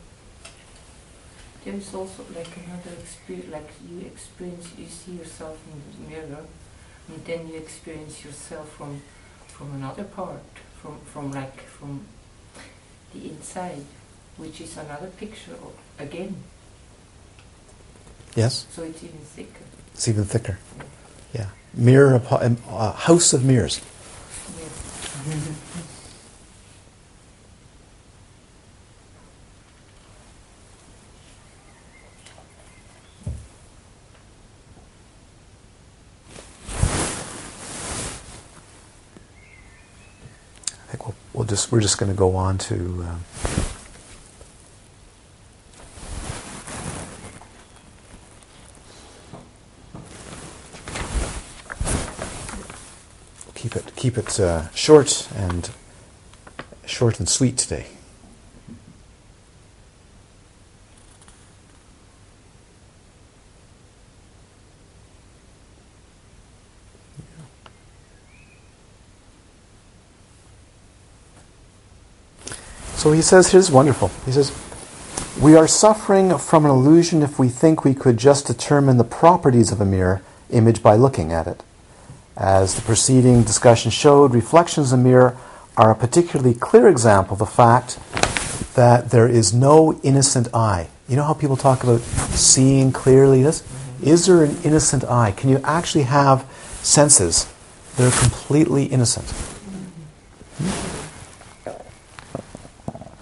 There is also like another experience, like you experience, you see yourself in the mirror, and then you experience yourself from from another part, from from like from the inside, which is another picture again. Yes. So it's even thicker. It's even thicker. Yeah. Mirror upon, uh, house of mirrors. Yeah. I think we'll, we'll just we're just going to go on to. Um, Keep it, keep it uh, short and short and sweet today. So he says, here's wonderful. He says, we are suffering from an illusion if we think we could just determine the properties of a mirror image by looking at it. As the preceding discussion showed, reflections in the mirror are a particularly clear example of the fact that there is no innocent eye. You know how people talk about seeing clearly this? Is there an innocent eye? Can you actually have senses that are completely innocent?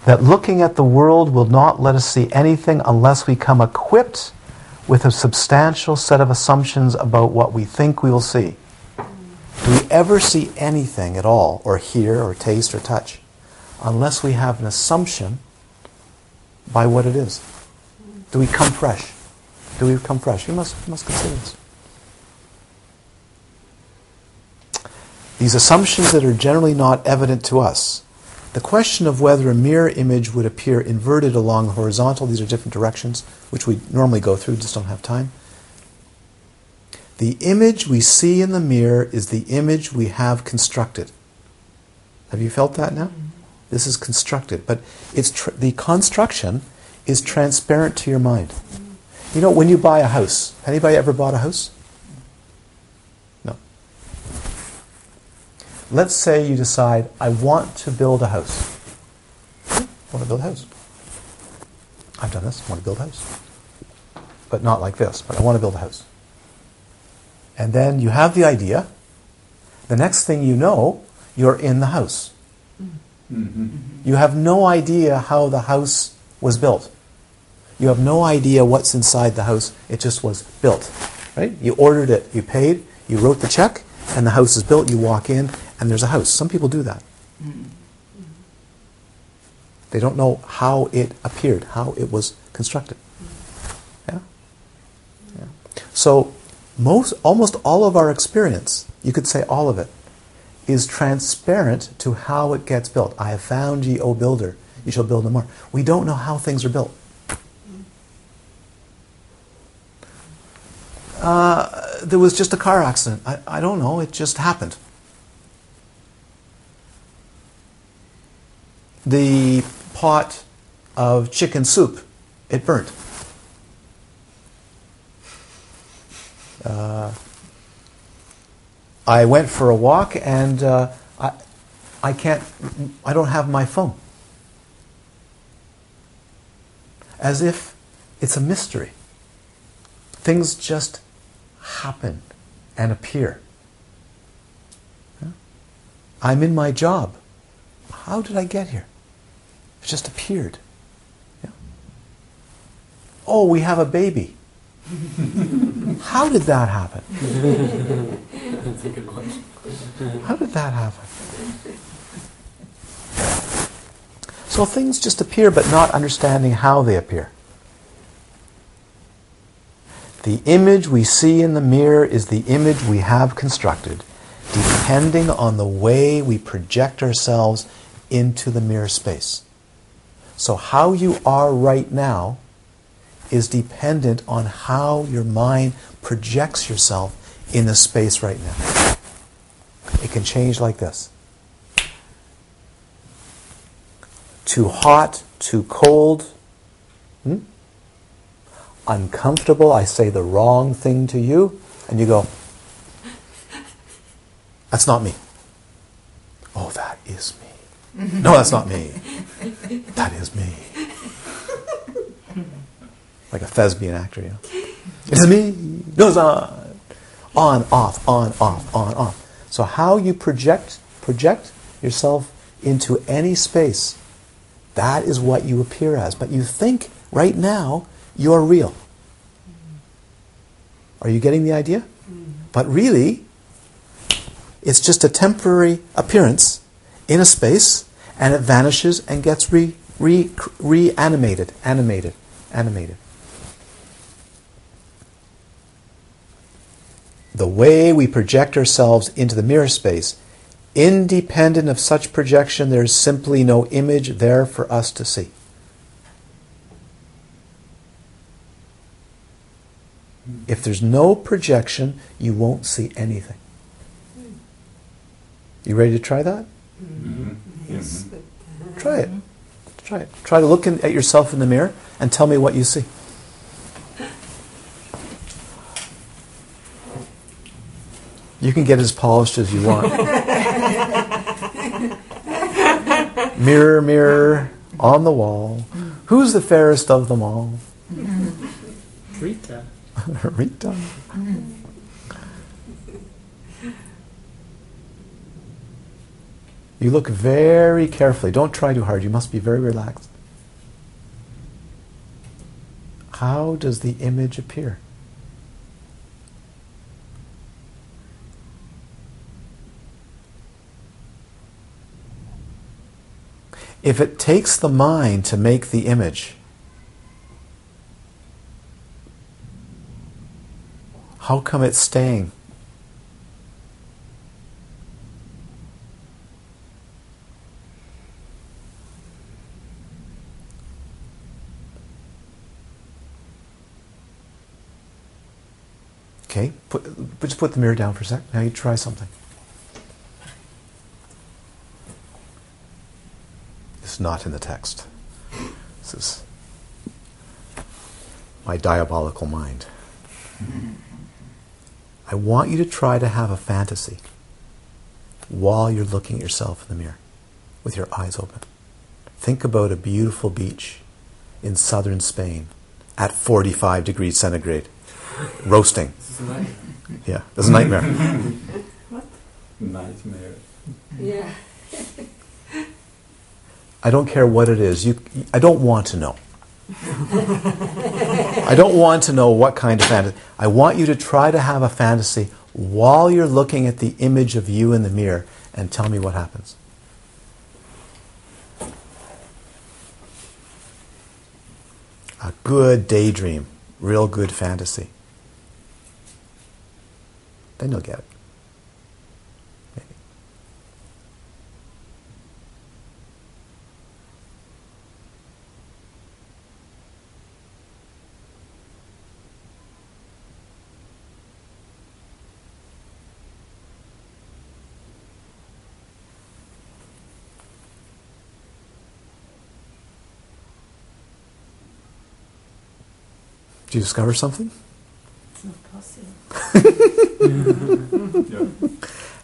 That looking at the world will not let us see anything unless we come equipped with a substantial set of assumptions about what we think we will see. Do we ever see anything at all, or hear, or taste, or touch, unless we have an assumption by what it is? Do we come fresh? Do we come fresh? You must, you must consider this. These assumptions that are generally not evident to us. The question of whether a mirror image would appear inverted along the horizontal, these are different directions, which we normally go through, just don't have time. The image we see in the mirror is the image we have constructed. Have you felt that now? Mm-hmm. This is constructed, but it's tr- the construction is transparent to your mind. Mm-hmm. You know, when you buy a house, anybody ever bought a house? No. Let's say you decide, I want to build a house. I want to build a house. I've done this, I want to build a house. But not like this, but I want to build a house. And then you have the idea. The next thing you know, you're in the house. Mm-hmm. You have no idea how the house was built. You have no idea what's inside the house. It just was built. Right? You ordered it, you paid, you wrote the check, and the house is built. You walk in, and there's a house. Some people do that. Mm-mm. They don't know how it appeared, how it was constructed. Yeah? Yeah. So most, almost all of our experience, you could say all of it, is transparent to how it gets built. I have found ye, O builder, you shall build no more. We don't know how things are built. Uh, there was just a car accident. I, I don't know, it just happened. The pot of chicken soup, it burnt. Uh, I went for a walk and uh, I, I can't, I don't have my phone. As if it's a mystery. Things just happen and appear. I'm in my job. How did I get here? It just appeared. Yeah. Oh, we have a baby. How did that happen? That's a good one. How did that happen? So things just appear, but not understanding how they appear. The image we see in the mirror is the image we have constructed, depending on the way we project ourselves into the mirror space. So how you are right now is dependent on how your mind projects yourself in the space right now. It can change like this. Too hot, too cold, hmm? uncomfortable, I say the wrong thing to you, and you go, that's not me. Oh, that is me. No, that's not me. That is me. Like a thespian actor, you know. It's me. No, it's not. On, off, on, off, on, off. So how you project project yourself into any space, that is what you appear as. But you think right now you're real. Are you getting the idea? But really, it's just a temporary appearance in a space, and it vanishes and gets re, re, reanimated, animated, animated. The way we project ourselves into the mirror space, independent of such projection, there is simply no image there for us to see. If there's no projection, you won't see anything. You ready to try that? Mm-hmm. Yes. Mm-hmm. Try it. Try it. Try to look in, at yourself in the mirror and tell me what you see. You can get as polished as you want. Mirror, mirror, on the wall, who's the fairest of them all? Rita. Rita. You look very carefully. Don't try too hard. You must be very relaxed. How does the image appear? If it takes the mind to make the image, how come it's staying? Okay, put, just put the mirror down for a sec. Now you try something. It's not in the text. This is my diabolical mind. I want you to try to have a fantasy while you're looking at yourself in the mirror with your eyes open. Think about a beautiful beach in southern Spain at forty-five degrees centigrade. Roasting. Yeah, it's a nightmare. What? Nightmare. Yeah. I don't care what it is. You, I don't want to know. I don't want to know what kind of fantasy. I want you to try to have a fantasy while you're looking at the image of you in the mirror and tell me what happens. a good daydream, real good fantasy, then you'll get it. Maybe. Did you discover something? It's not possible.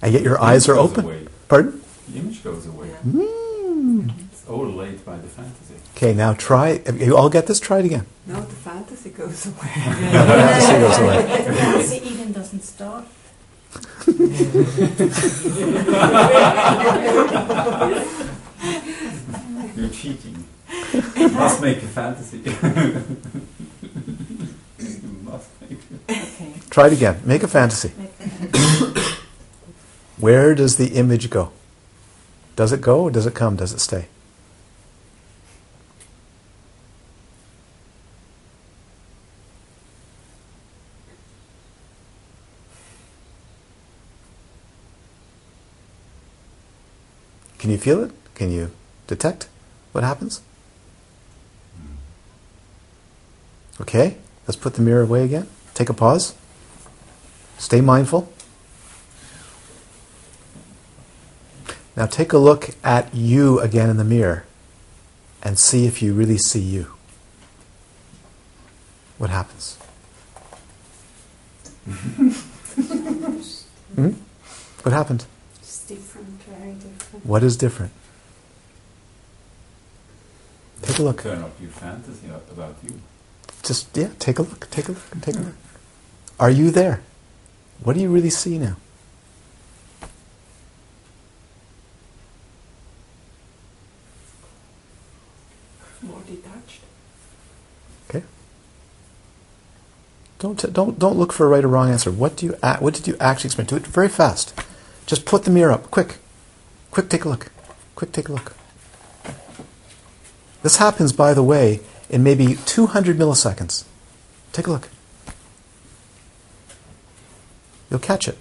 And yet your eyes are open. Away. Pardon? The image goes away. Yeah. Mm. It's overlaid by the fantasy. Okay, now try. You all get this? Try it again. No, the fantasy goes away. The fantasy goes away. The fantasy even doesn't start. You're cheating. You must make a fantasy. You must make a fantasy. Okay. Try it again. Make a fantasy. Make a fantasy. Where does the image go? Does it go or does it come? Does it stay? Can you feel it? Can you detect what happens? Okay, let's put the mirror away again. Take a pause. Stay mindful. Now take a look at you again in the mirror and see if you really see you. What happens? Hmm? What happened? It's different, very different. What is different? Take a look. Turn up your fantasy about you. Just, yeah, take a look, take a look, take a look. Are you there? What do you really see now? Don't don't don't look for a right or wrong answer. What do you what did you actually experience? Do it very fast. Just put the mirror up, quick, quick. Take a look, quick. Take a look. This happens, by the way, in maybe two hundred milliseconds. Take a look. You'll catch it.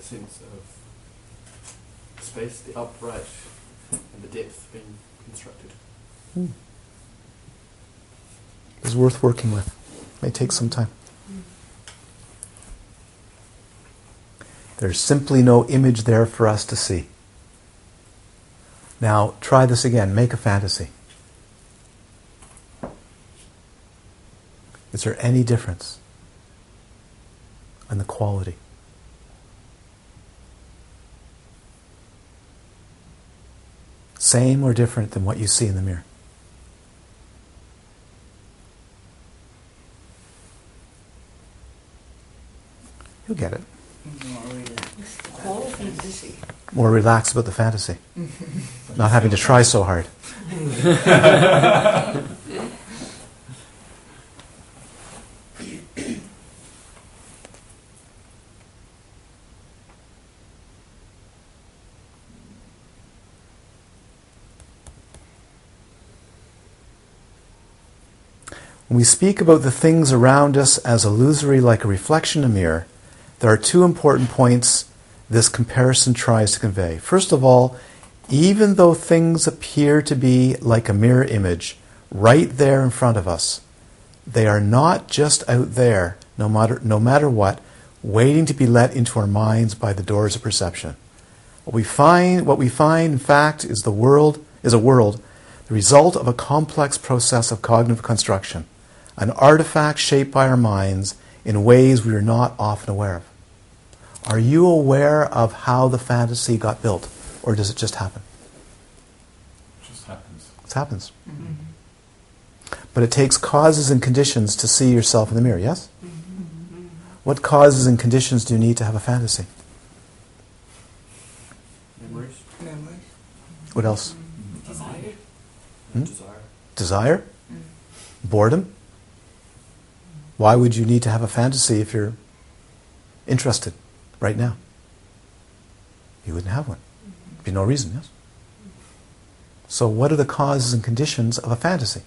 Sense of space, the upright and the depth being constructed. Hmm. It's worth working with. It may take some time. Hmm. There's simply no image there for us to see. Now try this again. Make a fantasy. Is there any difference in the quality? Same or different than what you see in the mirror? You'll get it. More relaxed. Fantasy. More relaxed about the fantasy. Not having to try so hard. When we speak about the things around us as illusory, like a reflection in a mirror, there are two important points this comparison tries to convey. First of all, even though things appear to be like a mirror image, right there in front of us, they are not just out there, no matter, no matter what, waiting to be let into our minds by the doors of perception. What we find, what we find, in fact, is the world is a world, the result of a complex process of cognitive construction. An artifact shaped by our minds in ways we are not often aware of. Are you aware of how the fantasy got built, or does it just happen? It just happens. It happens. Mm-hmm. But it takes causes and conditions to see yourself in the mirror, yes? Mm-hmm. What causes and conditions do you need to have a fantasy? Memories. Memories. What else? Desire. Hmm? Desire. Desire? Mm. Boredom? Why would you need to have a fantasy if you're interested right now? You wouldn't have one. There'd be no reason, yes? So what are the causes and conditions of a fantasy?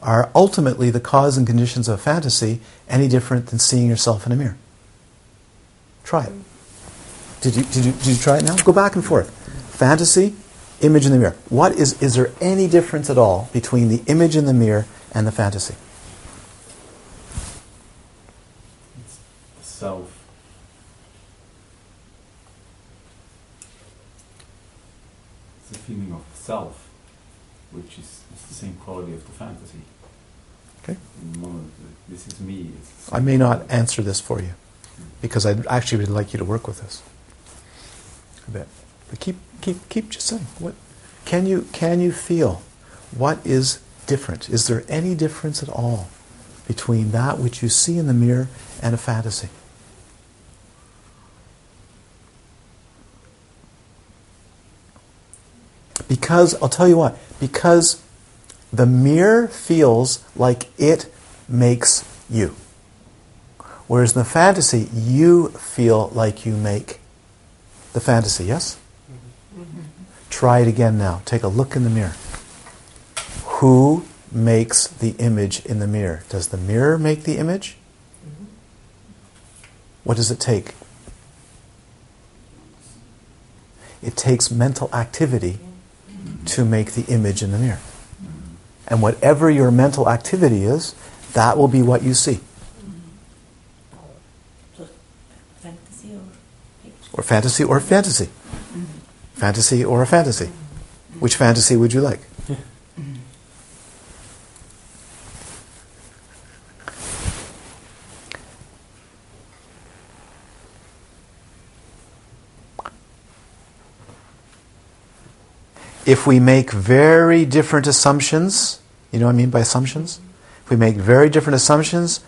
Are ultimately the causes and conditions of a fantasy any different than seeing yourself in a mirror? Try it. Did you, did you, did you try it now? Go back and forth. Fantasy, image in the mirror. What is, is there any difference at all between the image in the mirror and the fantasy? It's self. It's the feeling of self, which is it's the same quality of the fantasy. Okay. This is me. It's I may not answer this for you, because I'd actually really like you to work with this a bit. But keep, keep, keep just saying. What can you can you feel? What is different? Is there any difference at all between that which you see in the mirror and a fantasy? Because I'll tell you what. Because the mirror feels like it makes you, whereas in the fantasy you feel like you make the fantasy. Yes. Try it again now. Take a look in the mirror. Who makes the image in the mirror? Does the mirror make the image? Mm-hmm. What does it take? It takes mental activity mm-hmm. to make the image in the mirror. Mm-hmm. And whatever your mental activity is, that will be what you see. Mm-hmm. So, fantasy or picture? Or fantasy or fantasy. Fantasy or a fantasy? Which fantasy would you like? If we make very different assumptions, you know what I mean by assumptions? If we make very different assumptions,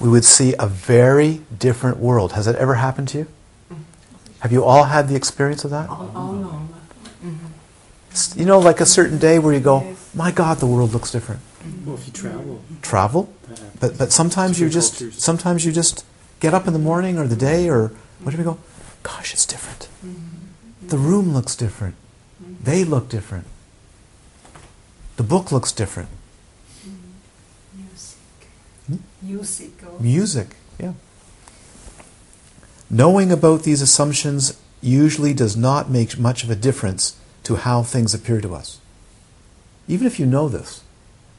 we would see a very different world. Has that ever happened to you? Have you all had the experience of that? All, all no. Mm-hmm. You know, like a certain day where you go, yes. My God, the world looks different. Well, if you travel. Travel? But but sometimes you just cultures. sometimes you just get up in the morning or the day or whatever you go, gosh, it's different. Mm-hmm. The room looks different. Mm-hmm. They look different. The book looks different. Mm-hmm. Music. Hmm? Music. Music, yeah. Knowing about these assumptions usually does not make much of a difference to how things appear to us. Even if you know this,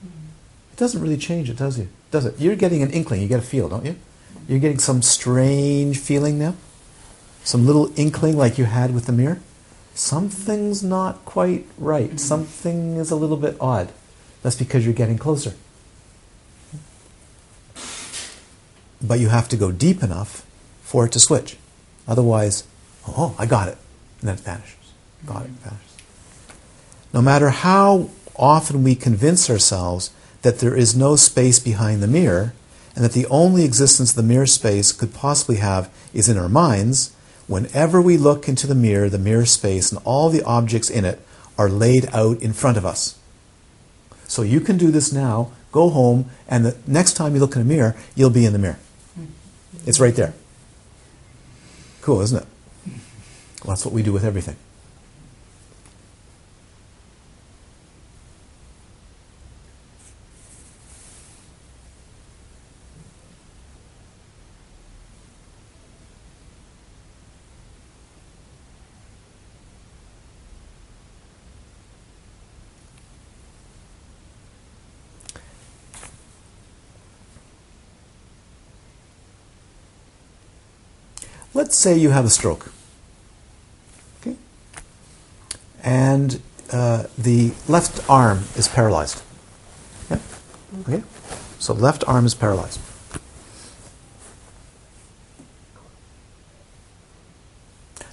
it doesn't really change it, does it? Does it? You're getting an inkling, you get a feel, don't you? You're getting some strange feeling now? Some little inkling like you had with the mirror? Something's not quite right. Something is a little bit odd. That's because you're getting closer. But you have to go deep enough for it to switch. Otherwise, oh, I got it. And then it vanishes. Got it, vanishes. No matter how often we convince ourselves that there is no space behind the mirror and that the only existence the mirror space could possibly have is in our minds, whenever we look into the mirror, the mirror space and all the objects in it are laid out in front of us. So you can do this now, go home, and the next time you look in a mirror, you'll be in the mirror. It's right there. Cool, isn't it? Well, that's what we do with everything. Let's say you have a stroke, okay, and uh, the left arm is paralyzed. Yeah? Okay, so left arm is paralyzed.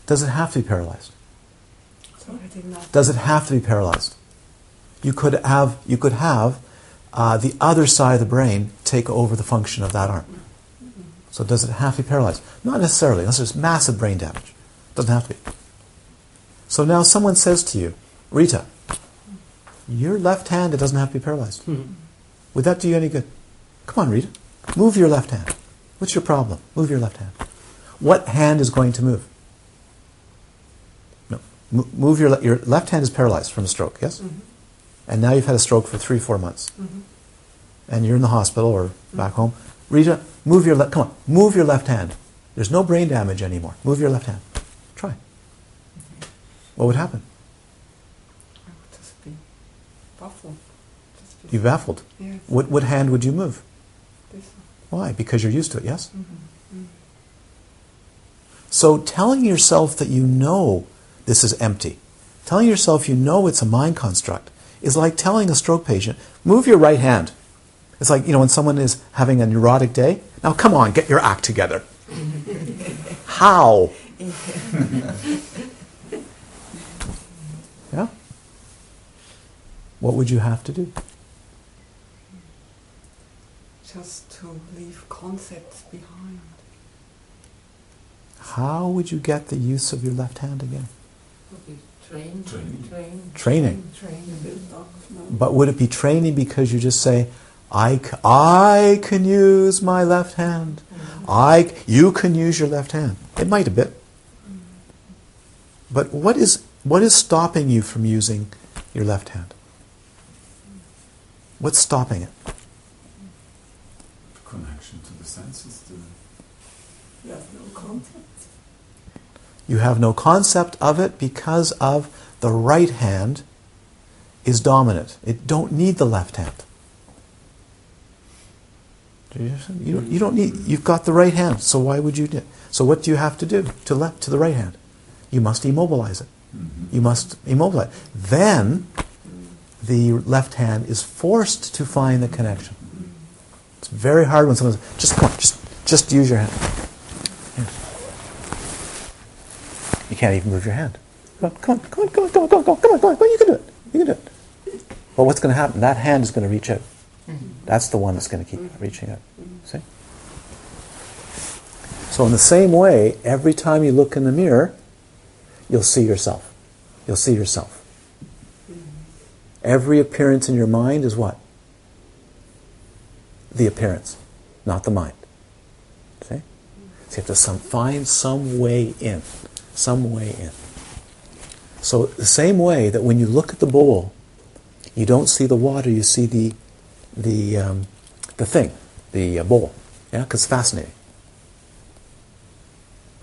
Does it have to be paralyzed? Does it have to be paralyzed? You could have you could have uh, the other side of the brain take over the function of that arm. So does it have to be paralyzed? Not necessarily, unless there's massive brain damage. It doesn't have to be. So now someone says to you, Rita, your left hand, it doesn't have to be paralyzed. Mm-hmm. Would that do you any good? Come on, Rita. Move your left hand. What's your problem? Move your left hand. What hand is going to move? No. M move your, le your left hand is paralyzed from a stroke, yes? Mm-hmm. And now you've had a stroke for three, four months. Mm-hmm. And you're in the hospital or mm-hmm. back home. Rita, move your left, come on, move your left hand. There's no brain damage anymore. Move your left hand. Try. Okay. What would happen? I would just be baffled. Just be You're baffled? Yes. What, what hand would you move? This one. Why? Because you're used to it, yes? Mm-hmm. Mm-hmm. So telling yourself that you know this is empty, telling yourself you know it's a mind construct, is like telling a stroke patient, move your right hand. It's like, you know, when someone is having a neurotic day, now come on, get your act together. How? Yeah? What would you have to do? Just to leave concepts behind. How would you get the use of your left hand again? Training. Training. Training. Training. But would it be training because you just say, I, c I can use my left hand. Mm-hmm. I c you can use your left hand. It might a bit. Mm-hmm. But what is, what is stopping you from using your left hand? What's stopping it? The connection to the senses. The you have no concept. You have no concept of it because of the right hand is dominant. It don't need the left hand. You don't, you don't need, you've got the right hand, so why would you do it? So what do you have to do to left, to the right hand? You must immobilize it. Mm-hmm. You must immobilize. Then the left hand is forced to find the connection. It's very hard when someone says, just come on, just, just use your hand. You can't even move your hand. Come on, come on, come on, come on, come on, come on, come on, come on, come on, you can do it, you can do it. Well, what's going to happen? That hand is going to reach out. That's the one that's going to keep reaching out. See? So in the same way, every time you look in the mirror, you'll see yourself. You'll see yourself. Every appearance in your mind is what? The appearance, not the mind. See? So you have to some, find some way in. Some way in. So the same way that when you look at the bowl, you don't see the water, you see the the um, the thing, the uh, bowl, yeah, because it's fascinating,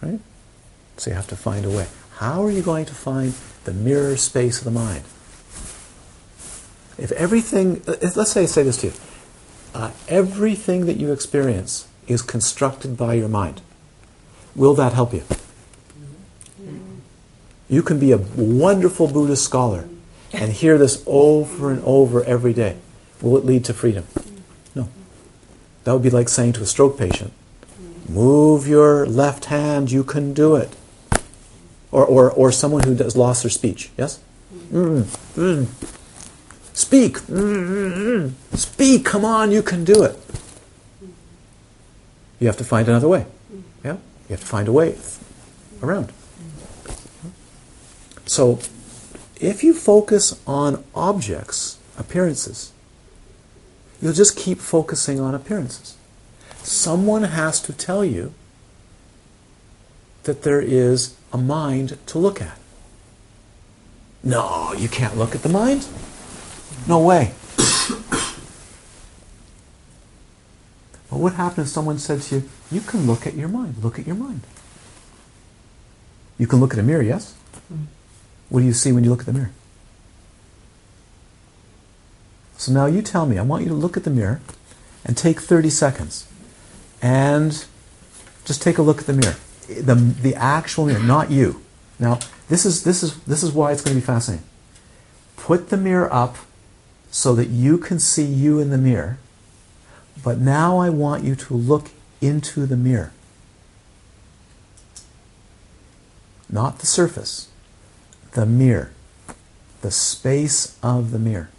right? So you have to find a way. How are you going to find the mirror space of the mind? If everything, let's say, say this to you, uh, everything that you experience is constructed by your mind. Will that help you? You can be a wonderful Buddhist scholar and hear this over and over every day. Will it lead to freedom? No. That would be like saying to a stroke patient, move your left hand, you can do it. Or or, or someone who has lost their speech, yes? Mm, mm. Speak! Mm, mm. Speak! Come on, you can do it. You have to find another way. Yeah? You have to find a way around. So, if you focus on objects, appearances, you'll just keep focusing on appearances. Someone has to tell you that there is a mind to look at. No, you can't look at the mind. No way. But what happens if someone said to you, you can look at your mind, look at your mind. You can look at a mirror, yes? What do you see when you look at the mirror? So now you tell me, I want you to look at the mirror and take thirty seconds and just take a look at the mirror, the, the actual mirror, not you. Now, this is, this is, this is why it's going to be fascinating. Put the mirror up so that you can see you in the mirror, but now I want you to look into the mirror, not the surface, the mirror, the space of the mirror.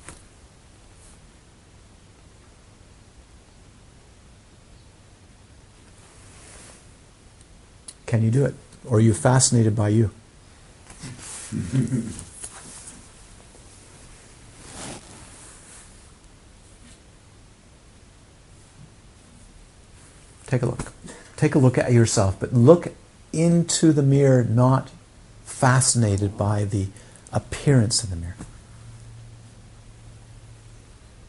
Can you do it? Or are you fascinated by you? Take a look. Take a look at yourself, but look into the mirror, not fascinated by the appearance in the mirror.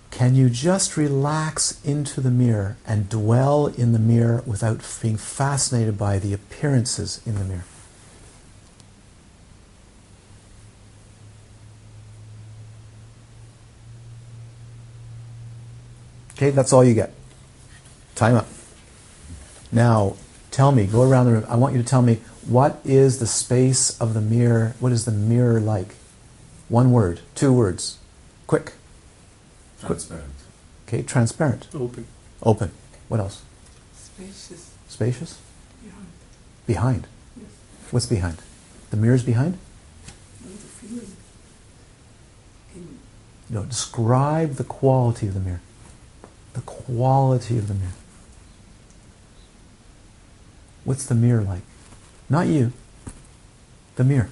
Can you just relax into the mirror and dwell in the mirror without being fascinated by the appearances in the mirror? Okay, that's all you get. Time up. Now, tell me, go around the room. I want you to tell me, what is the space of the mirror? What is the mirror like? One word, two words. Quick. Transparent. Okay, transparent. Open. Open. What else? Spacious. Spacious? Behind. Behind? Yes. What's behind? The mirror's behind? No, the feeling. No, describe the quality of the mirror. The quality of the mirror. What's the mirror like? Not you. The mirror.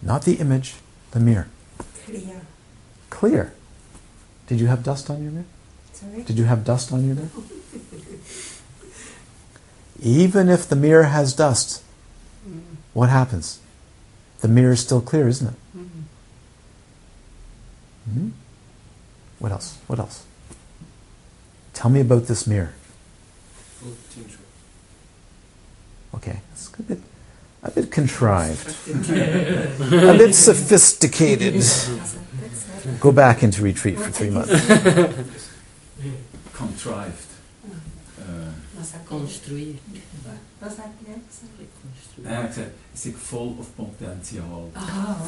Not the image. The mirror. Clear. Clear. Did you have dust on your mirror? Sorry? Did you have dust on your mirror? Even if the mirror has dust, mm. what happens? The mirror is still clear, isn't it? Mm-hmm. Mm-hmm. What else? What else? Tell me about this mirror. Full potential. Okay, it's a bit, a bit contrived, a bit sophisticated. Go back into retreat for three months. Contrived. Construir. It's like full of potential.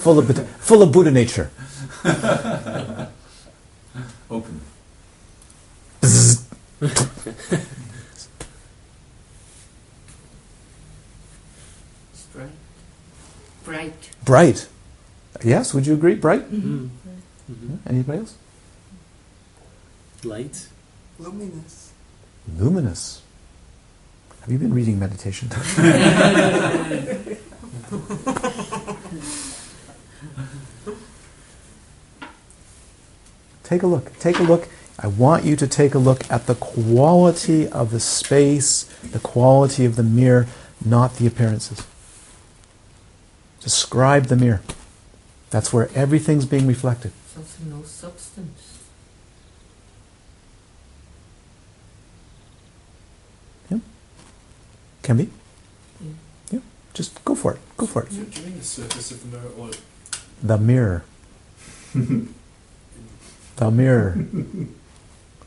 Full of full of Buddha nature. Open. Bright. Bright. Bright. Yes, would you agree? Bright? Mm-hmm. Mm-hmm. Anybody else? Light. Luminous. Luminous. Have you been reading meditation? Take a look. Take a look. I want you to take a look at the quality of the space, the quality of the mirror, not the appearances. Describe the mirror. That's where everything's being reflected. It's also no substance. Yeah. Can be. Yeah. Yeah. Just go for it. Go for it. Do you mean the surface of the mirror or the mirror? The mirror.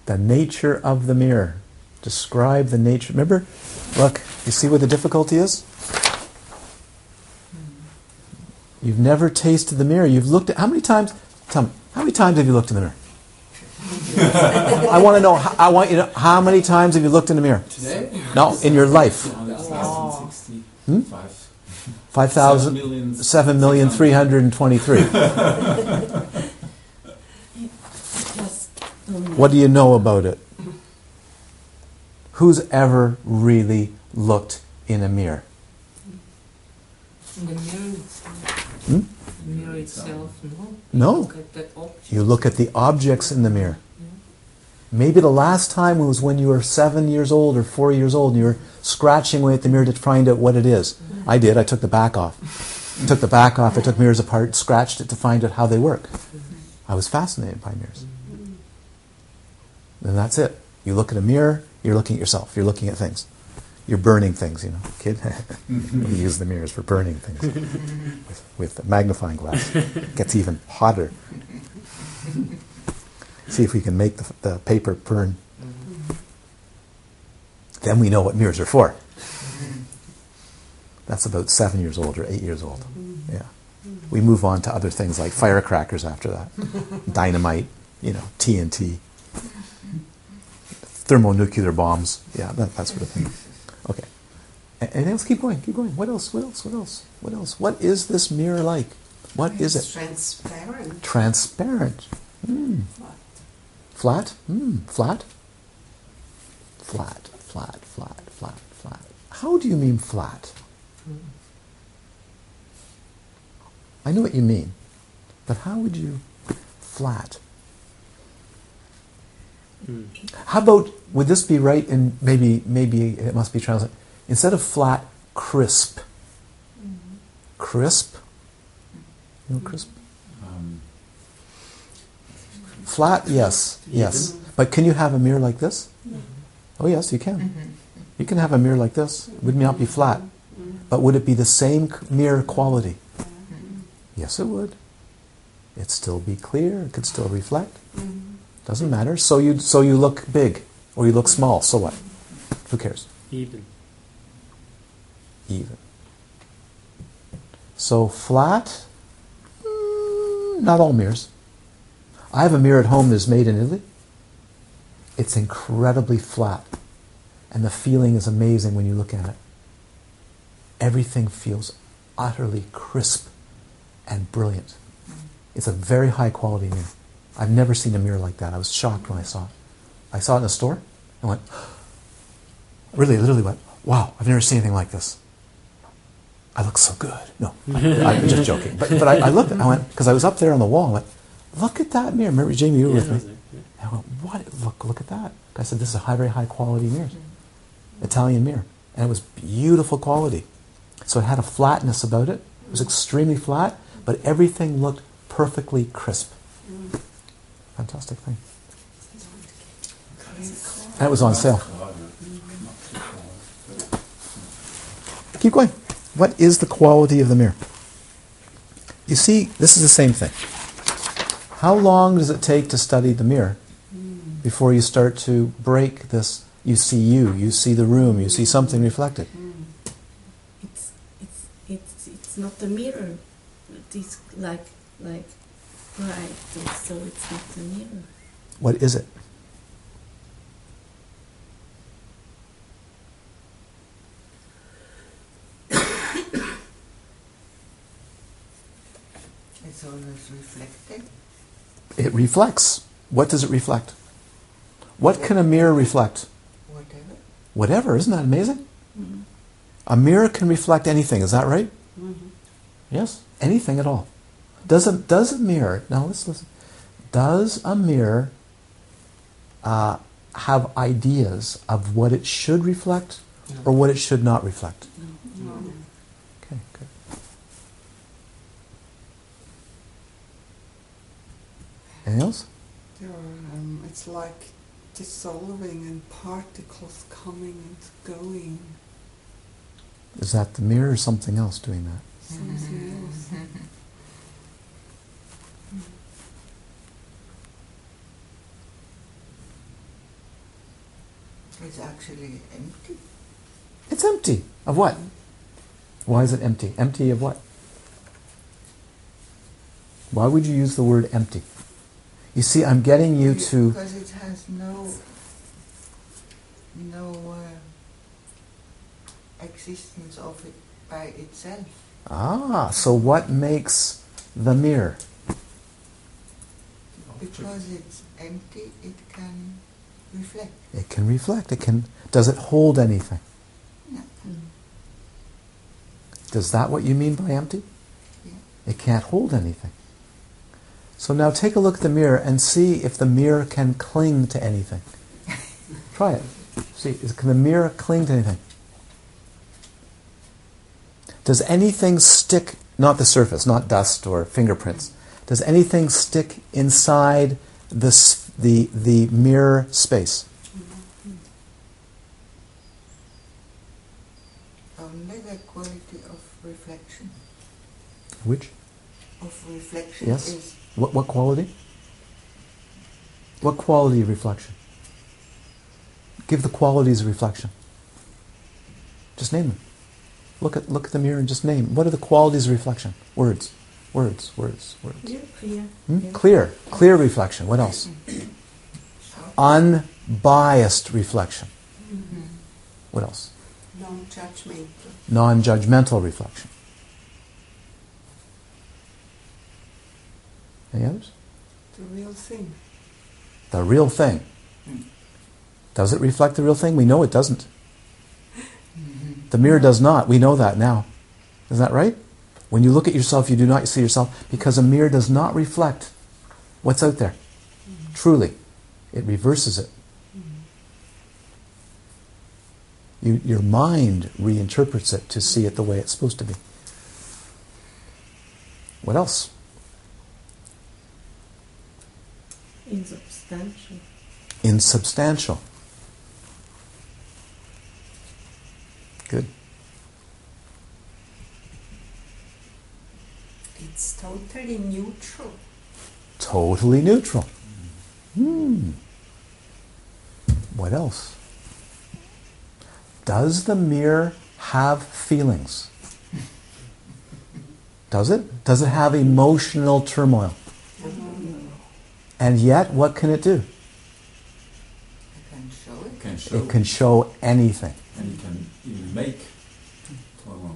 The nature of the mirror. Describe the nature. Remember? Look, you see where the difficulty is? You've never tasted the mirror. You've looked at... How many times... Tell me, how many times have you looked in the mirror? I want to know... I want you to know... How many times have you looked in the mirror? Today? No, in your life. Wow. Hmm? Five. Five thousand... Seven, seven million three hundred and twenty-three. What do you know about it? Who's ever really looked in a mirror? The mirror itself. Hmm? The mirror itself, no. No. You, you look at the objects in the mirror. Yeah. Maybe the last time was when you were seven years old or four years old and you were scratching away at the mirror to find out what it is. I did. I took the back off. I took the back off. I took mirrors apart, scratched it to find out how they work. I was fascinated by mirrors. And that's it. You look at a mirror, you're looking at yourself. You're looking at things. You're burning things, you know, kid. We use the mirrors for burning things with, with a magnifying glass. It gets even hotter. See if we can make the, the paper burn. Then we know what mirrors are for. That's about seven years old or eight years old. Yeah, we move on to other things like firecrackers after that, dynamite, you know, T N T, thermonuclear bombs. Yeah, that, that sort of thing. Okay. Anything else? Keep going. Keep going. What else? What else? What else? What else? What is this mirror like? What it's is it? Transparent. Transparent. Mm. Flat. Flat? Mm. Flat? Flat. Flat. Flat. Flat. Flat. How do you mean flat? Mm. I know what you mean, but how would you... Flat. Mm. How about, would this be right, and maybe maybe it must be translated, instead of flat, crisp. Mm-hmm. Crisp? You know crisp? Um. Flat, yes, yes. Even? But can you have a mirror like this? Mm-hmm. Oh yes, you can. Mm-hmm. You can have a mirror like this. It would not be flat. Mm-hmm. But would it be the same mirror quality? Mm-hmm. Yes, it would. It'd still be clear. It could still reflect. Mm-hmm. Doesn't matter. So you so you look big or you look small. So what? Who cares? Even. Even. So flat, mm, not all mirrors. I have a mirror at home that's made in Italy. It's incredibly flat. And the feeling is amazing when you look at it. Everything feels utterly crisp and brilliant. It's a very high quality mirror. I've never seen a mirror like that. I was shocked when I saw it. I saw it in a store and went, really, literally went, wow, I've never seen anything like this. I look so good. No, I'm just joking. But, but I, I looked at it, I went, because I was up there on the wall, I went, look at that mirror. Remember, Jamie, you were with me. I went, what? Look, look at that. I said, this is a high, very high quality mirror. Italian mirror. And it was beautiful quality. So it had a flatness about it. It was extremely flat, but everything looked perfectly crisp. Fantastic thing. And it was on sale. Keep going. What is the quality of the mirror? You see, this is the same thing. How long does it take to study the mirror before you start to break this? You see you, you see the room, you see something reflected. Mm. It's, it's, it's, it's not the mirror. It's like, like, right, so it's not the mirror. What is it? It's always reflected. It reflects. What does it reflect? What can a mirror reflect? Whatever. Whatever, isn't that amazing? Mm-hmm. A mirror can reflect anything, is that right? Mm-hmm. Yes, anything at all. Does a, does a mirror, now let's listen, does a mirror uh, have ideas of what it should reflect no. or what it should not reflect? No. No. Okay, good. Anything else? There are, um, it's like dissolving and particles coming and going. Is that the mirror or something else doing that? Something else. It's actually empty. It's empty. Of what? Why is it empty? Empty of what? Why would you use the word empty? You see, I'm getting you to... Because it has no, no uh, existence of it by itself. Ah, so what makes the mirror? Because it's empty, it can reflect. It can reflect. It can. Does it hold anything? No. Is that what you mean by empty? Yeah. It can't hold anything. So now take a look at the mirror and see if the mirror can cling to anything. Try it. See, is, can the mirror cling to anything? Does anything stick, not the surface, not dust or fingerprints, does anything stick inside the, the, the mirror space? Only the quality of reflection. Which? Of reflection yes. is... What, what quality? What quality of reflection? Give the qualities of reflection. Just name them. Look at look at the mirror and just name. What are the qualities of reflection? Words, words, words, words. Clear, clear. Hmm? Clear. Clear, clear reflection. What else? Unbiased reflection. Mm-hmm. What else? Non-judgmental. Non-judgmental reflection. Any others? The real thing. The real thing. Does it reflect the real thing? We know it doesn't. Mm-hmm. The mirror does not. We know that now. Isn't that right? When you look at yourself, you do not see yourself because a mirror does not reflect what's out there. Mm-hmm. Truly. It reverses it. Mm-hmm. You, your mind reinterprets it to see it the way it's supposed to be. What else? Insubstantial. Insubstantial. Good. It's totally neutral. Totally neutral. Hmm. What else? Does the mirror have feelings? Does it? Does it have emotional turmoil? And yet, what can it do? It can show it. It can show, it can show anything. And it can even make turmoil.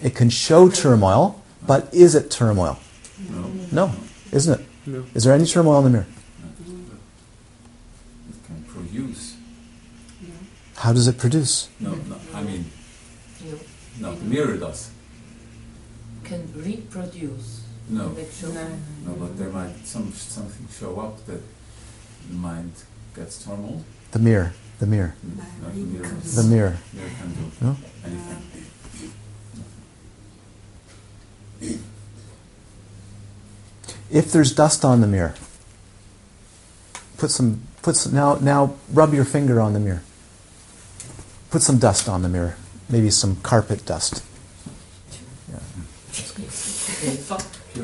It can show turmoil, but is it turmoil? No. No, isn't it? No. Is there any turmoil in the mirror? No. It can produce. No. How does it produce? No, no. I mean, no. The mirror does. Can reproduce. No. No, but there might some something show up that the mind gets turmoil. The mirror. The mirror. No, the mirror. The mirror. The mirror can do no? anything. If there's dust on the mirror, put some put some now now rub your finger on the mirror. Put some dust on the mirror. Maybe some carpet dust. Yeah. So,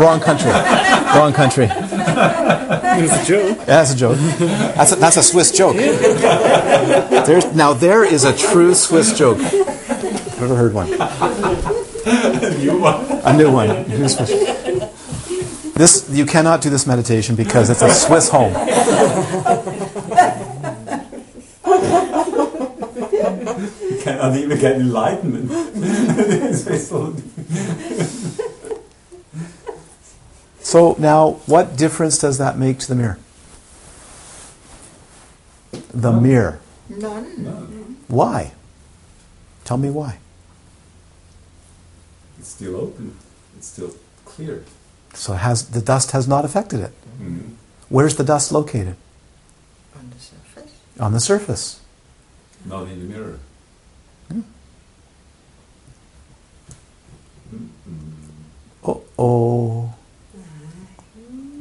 wrong country. Wrong country. It's a joke. Yeah, that's a joke. That's a, that's a Swiss joke. There's, now there is a true Swiss joke. I've never heard one. A new one. A new one. A new Swiss. This you cannot do this meditation because it's a Swiss home. You cannot even get enlightenment. So now, what difference does that make to the mirror? The None. mirror. None. None. Why? Tell me why. It's still open. It's still clear. So it has, the dust has not affected it. Mm-hmm. Where's the dust located? On the surface. On the surface. Not in the mirror. Hmm. Oh, oh.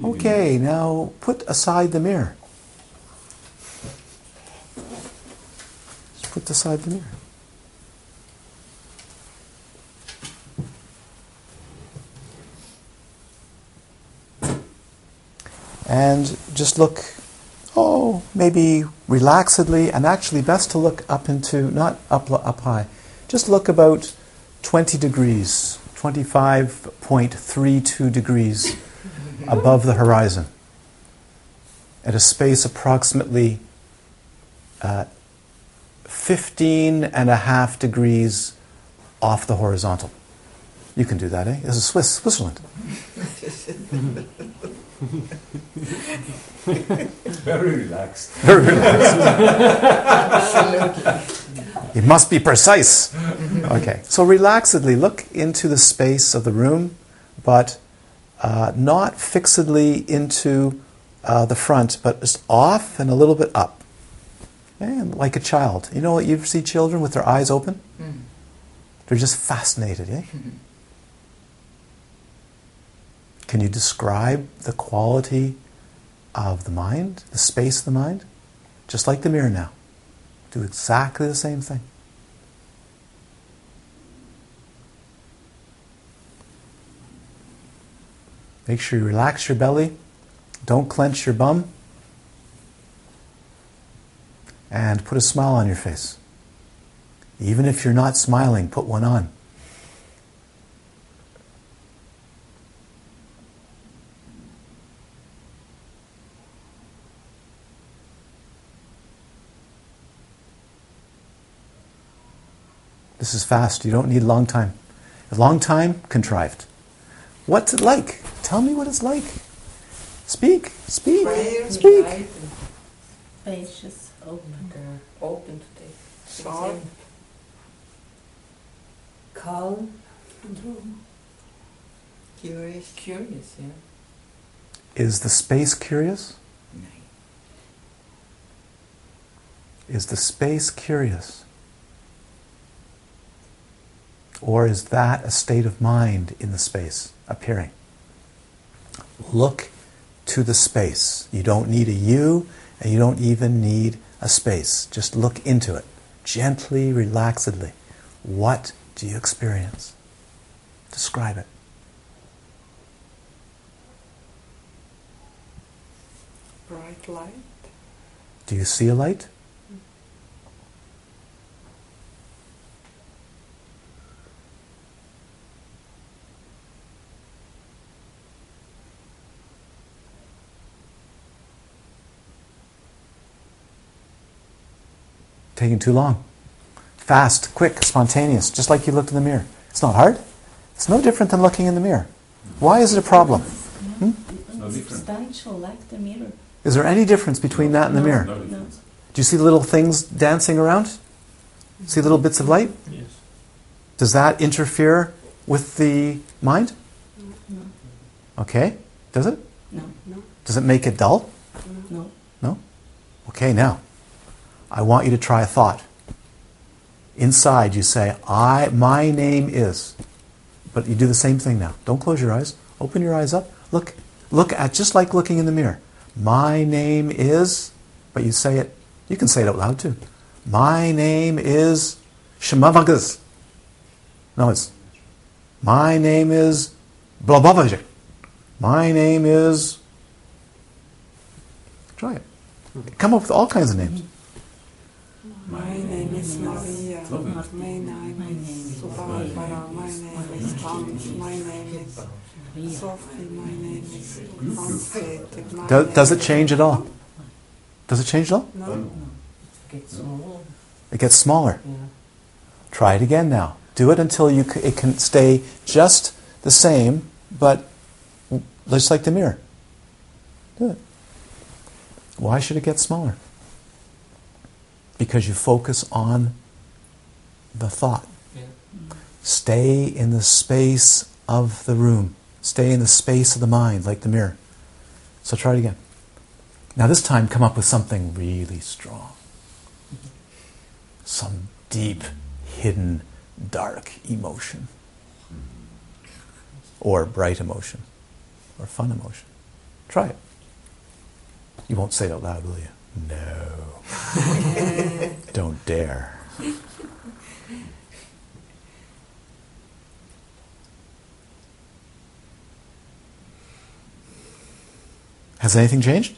Okay, now put aside the mirror. Just put aside the mirror. And just look, oh, maybe relaxedly, and actually best to look up into, not up, up high, just look about twenty degrees, twenty-five point three two degrees above the horizon, at a space approximately uh, fifteen and a half degrees off the horizontal. You can do that, eh? This is Swiss, Switzerland. Very relaxed. Very relaxed. It must be precise. Okay. So relaxedly look into the space of the room, but uh, not fixedly into uh, the front, but just off and a little bit up. And like a child. You know, you see children with their eyes open? Mm. They're just fascinated, eh? Mm-hmm. Can you describe the quality of the mind, the space of the mind? Just like the mirror now. Do exactly the same thing. Make sure you relax your belly. Don't clench your bum. And put a smile on your face. Even if you're not smiling, put one on. This is fast. You don't need long time. A long time, contrived. What's it like? Tell me what it's like. Speak. Speak. Prayer, speak. Spacious, open. Mm-hmm. Open to take. Sharp. Calm. Curious. Curious, yeah. Is the space curious? No. Is the space curious? Or is that a state of mind in the space appearing? Look to the space. You don't need a you, and you don't even need a space. Just look into it. Gently, relaxedly. What do you experience? Describe it. Bright light. Do you see a light? Taking too long. Fast, quick, spontaneous, just like you looked in the mirror. It's not hard. It's no different than looking in the mirror. Why is it a problem? No, hmm? No substantial, like the mirror. Is there any difference between that and the no, mirror? No. Do you see the little things dancing around? See little bits of light? Yes. Does that interfere with the mind? No. Okay. Does it? No. No. Does it make it dull? No. No? Okay, now. I want you to try a thought. Inside you say, "I, my name is." But you do the same thing now. Don't close your eyes. Open your eyes up. Look. Look at, just like looking in the mirror. My name is, but you say it, you can say it out loud too. My name is Shemavagas. No, it's, my name is Blabavajak. My name is, try it. Come up with all kinds of names. My name is Maria, my name is Barbara, my name is Hans, my name is Sophie, my name is Hans. Does it change at all? Does it change at all? No. It gets smaller. Try it again now. Do it until you c- it can stay just the same, but just like the mirror. Do it. Why should it get smaller? Because you focus on the thought. Yeah. Stay in the space of the room. Stay in the space of the mind, like the mirror. So try it again. Now this time, come up with something really strong. Some deep, hidden, dark emotion. Or bright emotion. Or fun emotion. Try it. You won't say it out loud, will you? No. Don't dare. Has anything changed?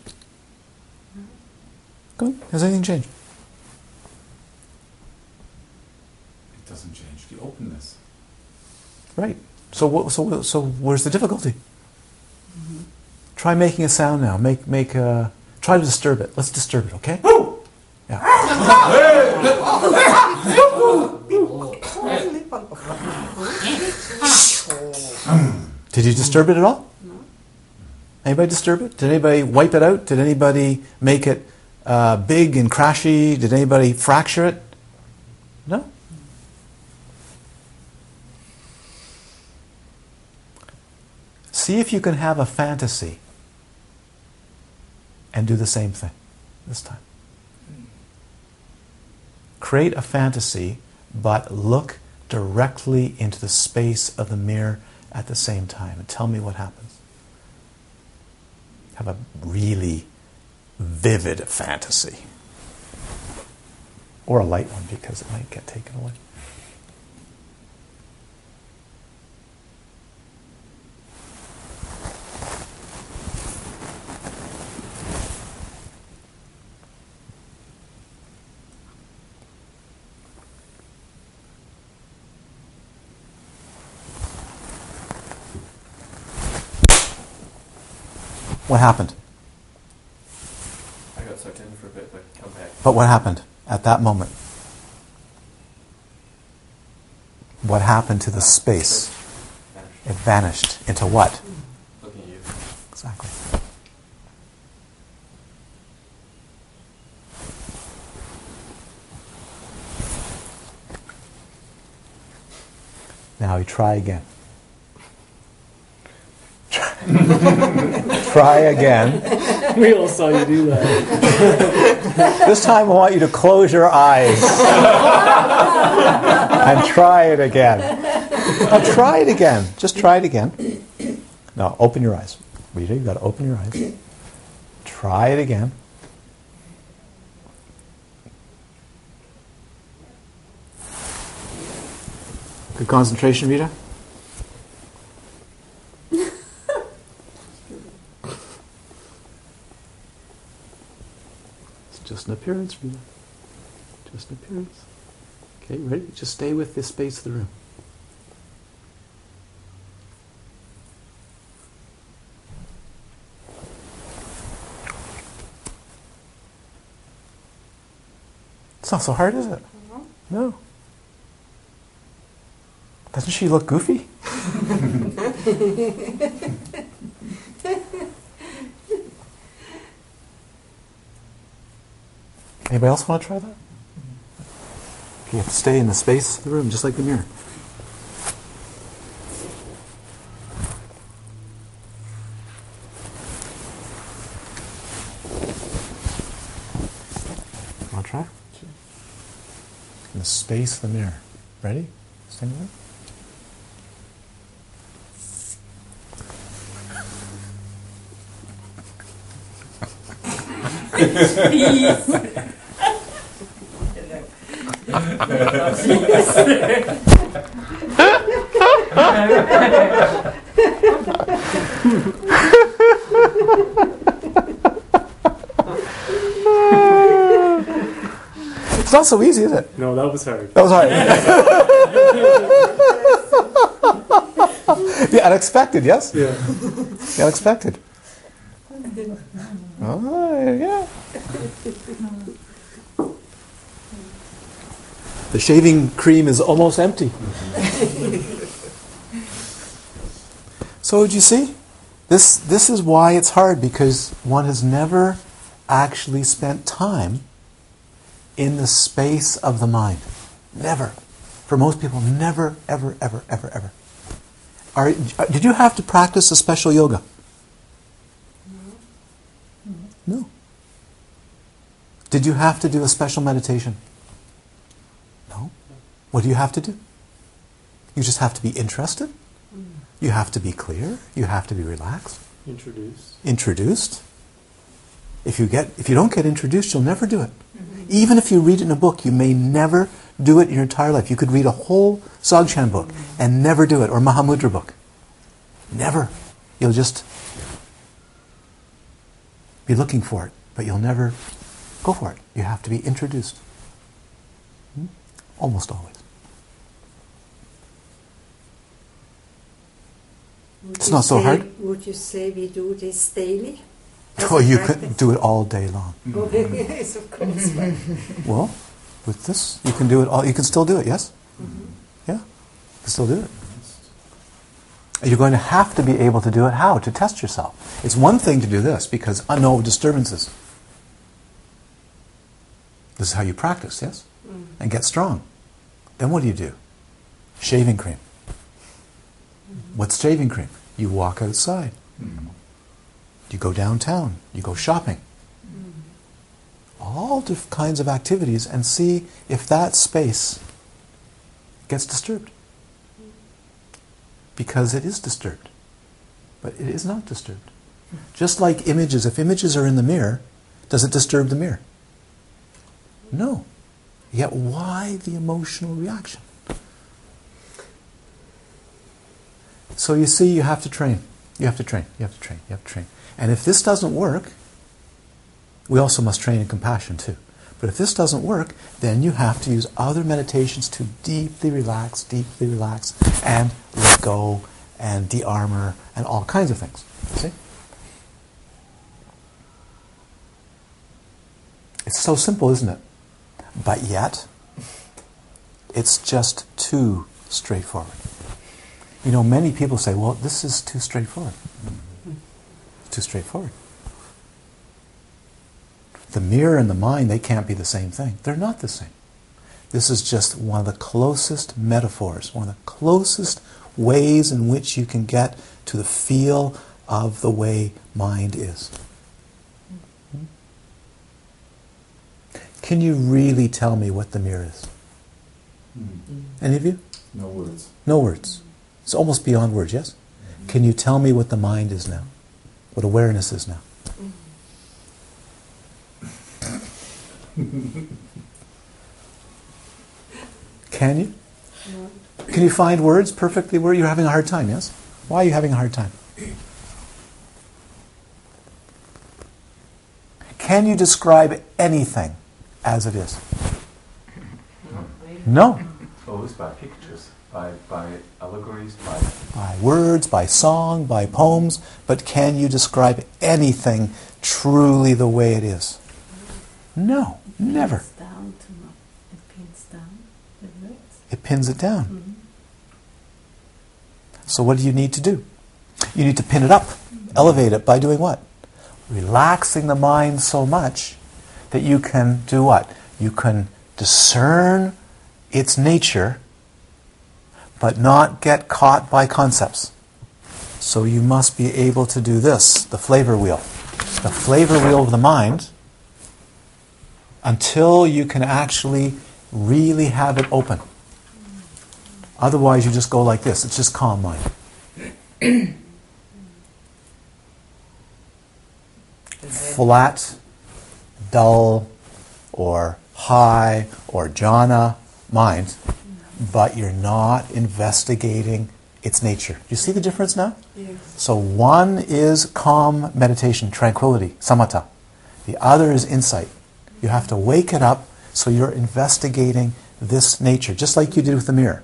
Come on. Has anything changed? It doesn't change the openness. Right. So what, so so where's the difficulty? Mm-hmm. Try making a sound now. Make make a. Try to disturb it. Let's disturb it, okay? Yeah. Did you disturb it at all? No. Anybody disturb it? Did anybody wipe it out? Did anybody make it uh, big and crashy? Did anybody fracture it? No? See if you can have a fantasy. And do the same thing this time. Create a fantasy, but look directly into the space of the mirror at the same time. And tell me what happens. Have a really vivid fantasy. Or a light one, because it might get taken away. What happened? I got sucked in for a bit, but come back. But what happened at that moment? What happened to the space? It vanished into what? Looking at you. Exactly. Now you try again. Try again. We all saw you do that. This time I want you to close your eyes and try it again. Now try it again. Just try it again. Now open your eyes. Rita, you've got to open your eyes. Try it again. Good concentration, Rita. Just an appearance, Rita. Just an appearance. Okay, ready? Just stay with this space of the room. It's not so hard, is it? Mm-hmm. No. Doesn't she look goofy? Anybody else want to try that? You have to stay in the space of the room, just like the mirror. Want to try? Sure. In the space of the mirror. Ready? Stand up. Please. It's not so easy, is it? No, that was hard. That was hard. Yeah, unexpected, yes? Yeah. The unexpected. Oh, yeah. The shaving cream is almost empty. So did you see? This this is why it's hard, because one has never actually spent time in the space of the mind. Never. For most people, never, ever, ever, ever, ever. Are, did you have to practice a special yoga? No. Did you have to do a special meditation? What do you have to do? You just have to be interested. You have to be clear. You have to be relaxed. Introduced. Introduced. If you get, if you don't get introduced, you'll never do it. Mm-hmm. Even if you read it in a book, you may never do it in your entire life. You could read a whole Sagshan book mm-hmm. and never do it, or Mahamudra book. Never. You'll just be looking for it, but you'll never go for it. You have to be introduced. Hmm? Almost always. Would it's not so say, hard. Would you say we do this daily? Oh, you could do it all day long. Mm-hmm. Yes, of course. Well, with this, you can do it all. You can still do it. Yes. Mm-hmm. Yeah, you can still do it. You're going to have to be able to do it. How? To test yourself. It's one thing to do this because I know disturbances. This is how you practice. Yes, mm-hmm. And get strong. Then what do you do? Shaving cream. What's shaving cream? You walk outside. Mm-hmm. You go downtown. You go shopping. Mm-hmm. All different kinds of activities, and see if that space gets disturbed. Because it is disturbed. But it is not disturbed. Just like images, if images are in the mirror, does it disturb the mirror? No. Yet why the emotional reaction? So you see, you have to train. You have to train. You have to train. You have to train. And if this doesn't work, we also must train in compassion too. But if this doesn't work, then you have to use other meditations to deeply relax, deeply relax, and let go, and de-armor, and all kinds of things. See? It's so simple, isn't it? But yet, it's just too straightforward. You know, many people say, well, this is too straightforward. Mm-hmm. It's too straightforward. The mirror and the mind, they can't be the same thing. They're not the same. This is just one of the closest metaphors, one of the closest ways in which you can get to the feel of the way mind is. Can you really tell me what the mirror is? Mm-hmm. Any of you? No words. No words. It's almost beyond words, yes? Mm-hmm. Can you tell me what the mind is now? What awareness is now? Mm-hmm. Can you? No. Can you find words perfectly where you're having a hard time, yes? Why are you having a hard time? Can you describe anything as it is? No. No. Always by pictures, by, by allegories, by... by words, by song, by poems, but can you describe anything truly the way it is? No, never. It pins down too much. It pins down the words. It pins it down. Mm-hmm. So what do you need to do? You need to pin it up, mm-hmm. elevate it by doing what? Relaxing the mind so much that you can do what? You can discern its nature, but not get caught by concepts. So you must be able to do this, the flavor wheel. The flavor wheel of the mind, until you can actually really have it open. Otherwise you just go like this, it's just calm mind. Flat, dull, or high, or jhana mind, but you're not investigating its nature. Do you see the difference now? Yes. So one is calm meditation, tranquility, samatha. The other is insight. You have to wake it up so you're investigating this nature, just like you did with the mirror.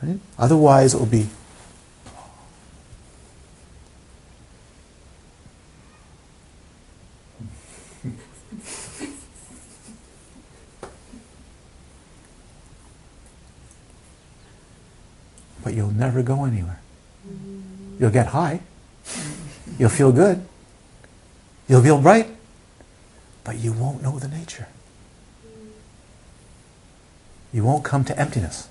Right? Otherwise it will be... But you'll never go anywhere. You'll get high. You'll feel good. You'll feel bright. But you won't know the nature. You won't come to emptiness.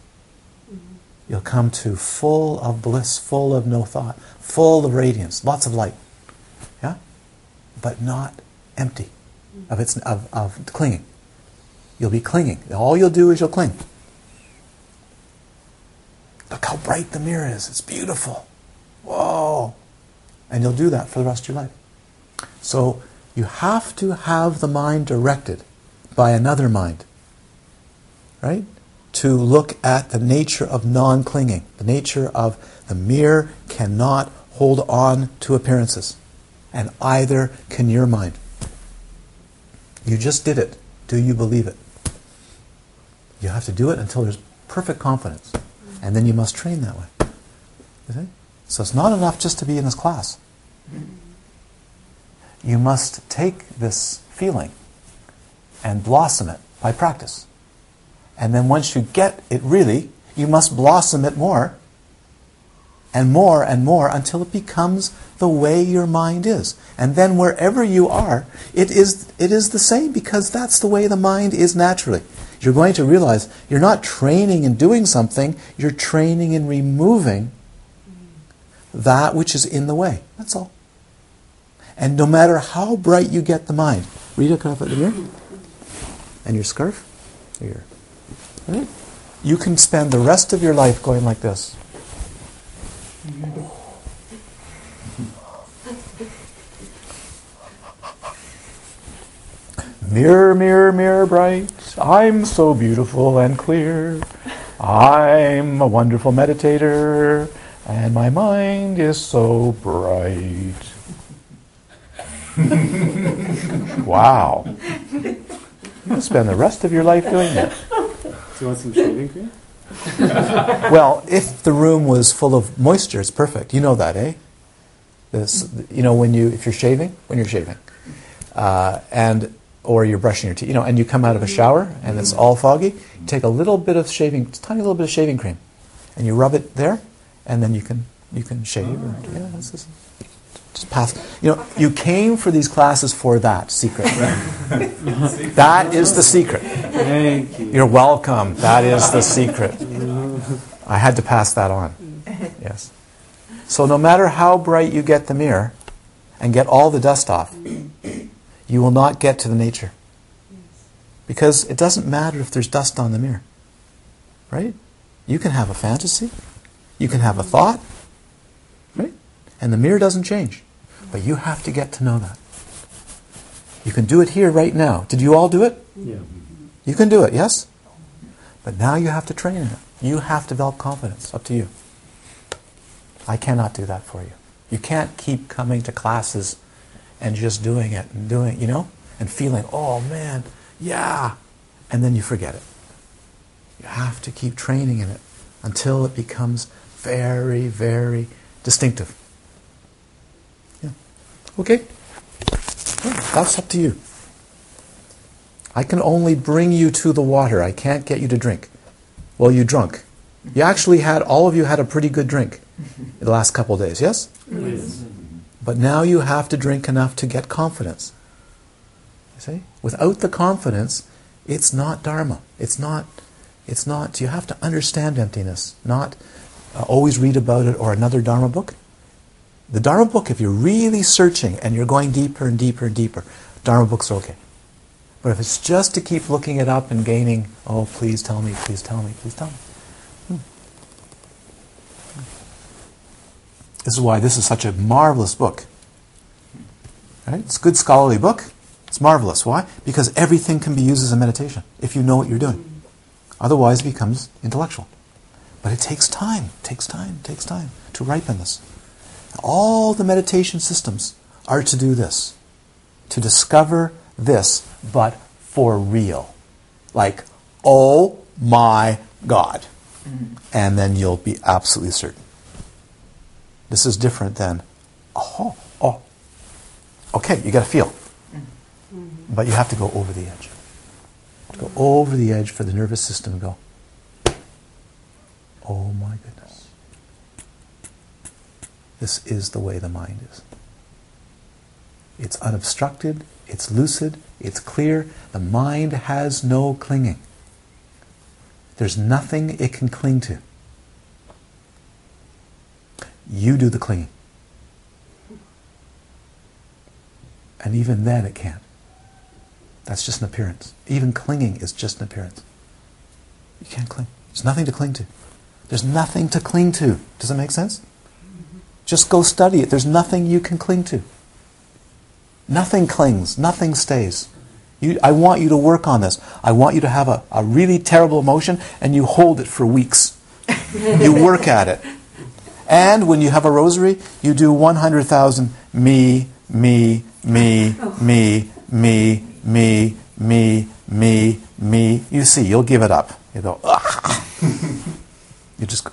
You'll come to full of bliss, full of no thought, full of radiance, lots of light. Yeah? But not empty of its of, of clinging. You'll be clinging. All you'll do is you'll cling. Look how bright the mirror is. It's beautiful. Whoa. And you'll do that for the rest of your life. So you have to have the mind directed by another mind, right? To look at the nature of non-clinging. The nature of the mirror cannot hold on to appearances. And either can your mind. You just did it. Do you believe it? You have to do it until there's perfect confidence. And then you must train that way. You see? So it's not enough just to be in this class. You must take this feeling and blossom it by practice. And then once you get it really, you must blossom it more and more and more until it becomes the way your mind is. And then wherever you are, it is, it is the same, because that's the way the mind is naturally. You're going to realize you're not training in doing something, you're training in removing that which is in the way. That's all. And no matter how bright you get the mind, Rita, can I put it here? And your scarf? Here. Right? You can spend the rest of your life going like this. Mirror, mirror, mirror bright, I'm so beautiful and clear. I'm a wonderful meditator, and my mind is so bright. Wow. You can spend the rest of your life doing that. Do you want some shaving cream? Well, if the room was full of moisture, it's perfect. You know that, eh? This, you know, when you, if you're shaving, when you're shaving. Uh, and... or you're brushing your teeth, you know, and you come out of a shower and it's all foggy, take a little bit of shaving, tiny little bit of shaving cream, and you rub it there, and then you can you can shave. Oh, or, yeah, that's just, just pass. You know, okay. You came for these classes for that secret. Right? That is the secret. Thank you. You're welcome. That is the secret. I had to pass that on. Yes. So no matter how bright you get the mirror and get all the dust off, you will not get to the nature. Because it doesn't matter if there's dust on the mirror. Right? You can have a fantasy. You can have a thought. Right? And the mirror doesn't change. But you have to get to know that. You can do it here right now. Did you all do it? Yeah. You can do it, yes? But now you have to train in it. You have to develop confidence. Up to you. I cannot do that for you. You can't keep coming to classes and just doing it and doing, you know, and feeling, oh man, yeah, and then you forget it. You have to keep training in it until it becomes very, very distinctive. Yeah. Okay? That's up to you. I can only bring you to the water. I can't get you to drink. Well, you drunk. You actually had, all of you had a pretty good drink in the last couple of days, yes? Yes. But now you have to drink enough to get confidence. You see? Without the confidence, it's not dharma. It's not, it's not, you have to understand emptiness, not uh, always read about it or another dharma book. The dharma book, if you're really searching and you're going deeper and deeper and deeper, dharma books are okay. But if it's just to keep looking it up and gaining, oh, please tell me, please tell me, please tell me. This is why this is such a marvelous book. Right? It's a good scholarly book. It's marvelous. Why? Because everything can be used as a meditation if you know what you're doing. Otherwise it becomes intellectual. But it takes time, takes time, takes time to ripen this. All the meditation systems are to do this. To discover this, but for real. Like, oh my God. And then you'll be absolutely certain. This is different than, oh, oh, okay, you got to feel. Mm-hmm. But you have to go over the edge. To go over the edge for the nervous system to go, oh my goodness. This is the way the mind is. It's unobstructed, it's lucid, it's clear. The mind has no clinging. There's nothing it can cling to. You do the clinging. And even then it can't. That's just an appearance. Even clinging is just an appearance. You can't cling. There's nothing to cling to. There's nothing to cling to. Does that make sense? Mm-hmm. Just go study it. There's nothing you can cling to. Nothing clings. Nothing stays. You, I want you to work on this. I want you to have a, a really terrible emotion and you hold it for weeks. You work at it. And when you have a rosary, you do one hundred thousand me, me, me, me, me, me, me, me, me. You see, you'll give it up. You go, ah. You just go.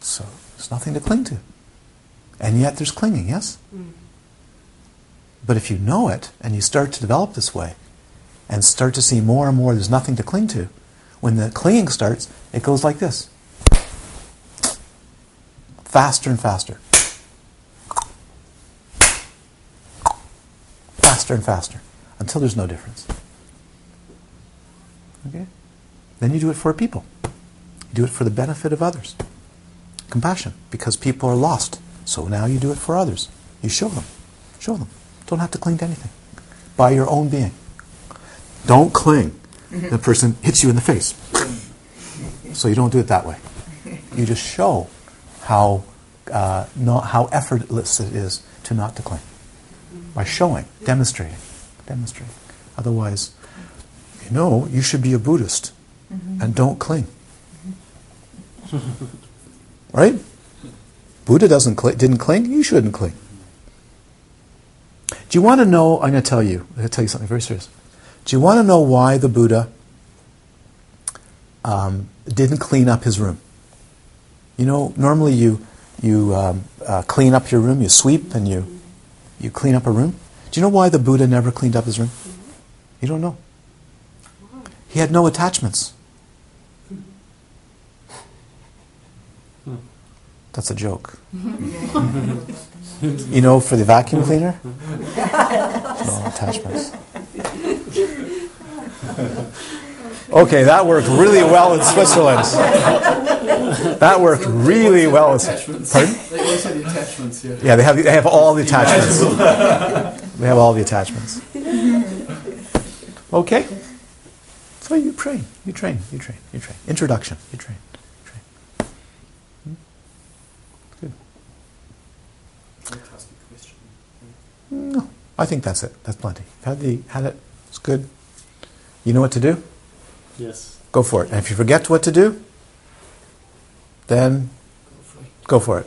So there's nothing to cling to. And yet there's clinging, yes? But if you know it, and you start to develop this way, and start to see more and more there's nothing to cling to, when the clinging starts, it goes like this. Faster and faster. Faster and faster. Until there's no difference. Okay? Then you do it for people. You do it for the benefit of others. Compassion. Because people are lost. So now you do it for others. You show them. Show them. Don't have to cling to anything. By your own being. Don't cling. The person hits you in the face. So you don't do it that way. You just show how uh, not how effortless it is to not to cling. By showing, demonstrating, demonstrating. Otherwise, you know, you should be a Buddhist and don't cling. Right? Buddha doesn't cl- didn't cling, you shouldn't cling. Do you want to know, I'm going to tell you, I'm going to tell you something very serious. Do you want to know why the Buddha um, didn't clean up his room? You know, normally you you um, uh, clean up your room, you sweep and you you clean up a room. Do you know why the Buddha never cleaned up his room? You don't know. He had no attachments. That's a joke. You know, for the vacuum cleaner? No attachments. Okay, that worked really well in Switzerland. That worked really well. In attachments. Pardon? They always have the attachments, yeah. Yeah, they have, they have all the attachments. They have all the attachments. Okay. So you train, you train, you train, you train. Introduction, you train, you train. Good. Fantastic question. No, I think that's it. That's plenty. Had the had it. It's good. You know what to do? Yes. Go for it. And if you forget what to do, then go for it.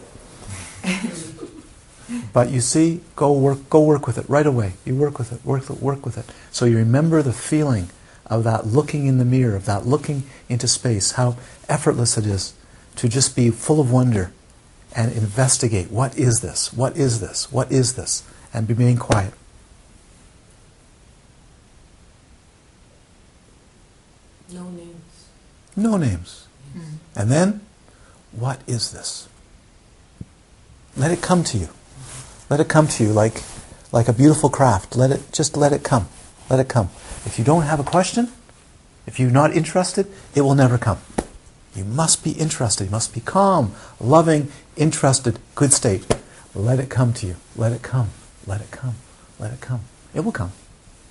But you see, go work, go work with it right away. You work with it, work, work with it. So you remember the feeling of that looking in the mirror, of that looking into space, how effortless it is to just be full of wonder and investigate, what is this? What is this? What is this? And remain quiet. No names. No names. Mm-hmm. And then, what is this? Let it come to you. Let it come to you like, like a beautiful craft. Let it just let it come. Let it come. If you don't have a question, if you're not interested, it will never come. You must be interested. You must be calm, loving, interested, good state. Let it come to you. Let it come. Let it come. Let it come. It will come.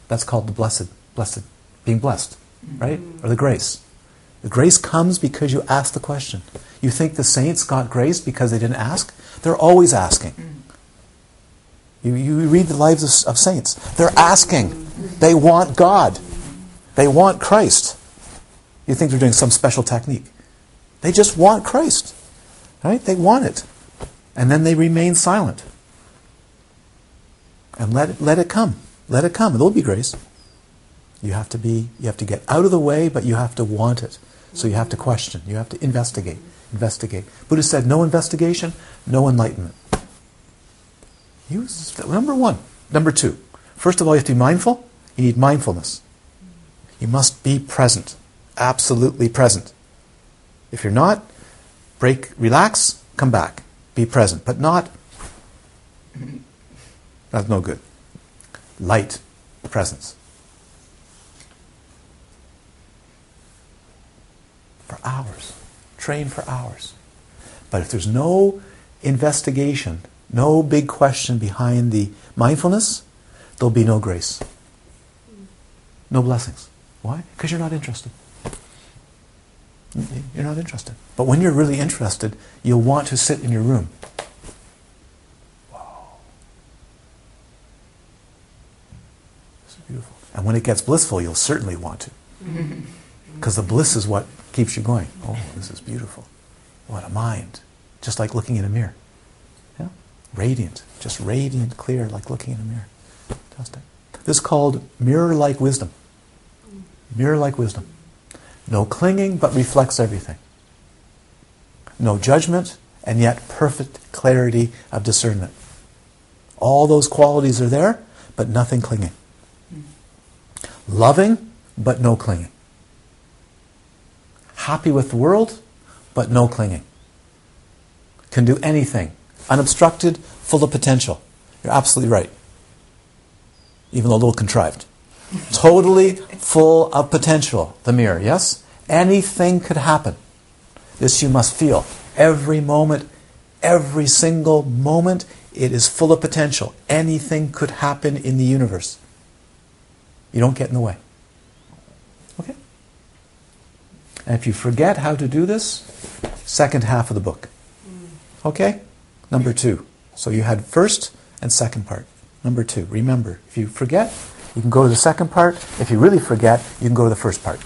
That's called the blessed, blessed, being blessed, right? Or the grace. The grace comes because you ask the question. You think the saints got grace because they didn't ask? They're always asking. You, you read the lives of, of saints. They're asking. They want God. They want Christ. You think they're doing some special technique. They just want Christ. Right? They want it. And then they remain silent. And let it, let it come. Let it come. It'll be grace. You have to be, you have to get out of the way, but you have to want it. So you have to question. You have to investigate. Investigate. Buddha said, no investigation, no enlightenment. He was number one. Number two. First of all, you have to be mindful. You need mindfulness. You must be present. Absolutely present. If you're not, break, relax, come back. Be present. But not, that's no good. Light presence. For hours. Train for hours. But if there's no investigation, no big question behind the mindfulness, there'll be no grace. No blessings. Why? Because you're not interested. You're not interested. But when you're really interested, you'll want to sit in your room. Wow. This is beautiful. And when it gets blissful, you'll certainly want to. Because the bliss is what keeps you going. Oh, this is beautiful. What a mind. Just like looking in a mirror. Yeah? Radiant. Just radiant, clear, like looking in a mirror. Fantastic. This is called mirror-like wisdom. Mirror-like wisdom. No clinging, but reflects everything. No judgment, and yet perfect clarity of discernment. All those qualities are there, but nothing clinging. Loving, but no clinging. Happy with the world, but no clinging. Can do anything. Unobstructed, full of potential. You're absolutely right. Even though a little contrived. Totally full of potential, the mirror, yes? Anything could happen. This you must feel. Every moment, every single moment, it is full of potential. Anything could happen in the universe. You don't get in the way. Okay? And if you forget how to do this, second half of the book. Okay? Number two. So you had first and second part. Number two. Remember, if you forget, you can go to the second part. If you really forget, you can go to the first part.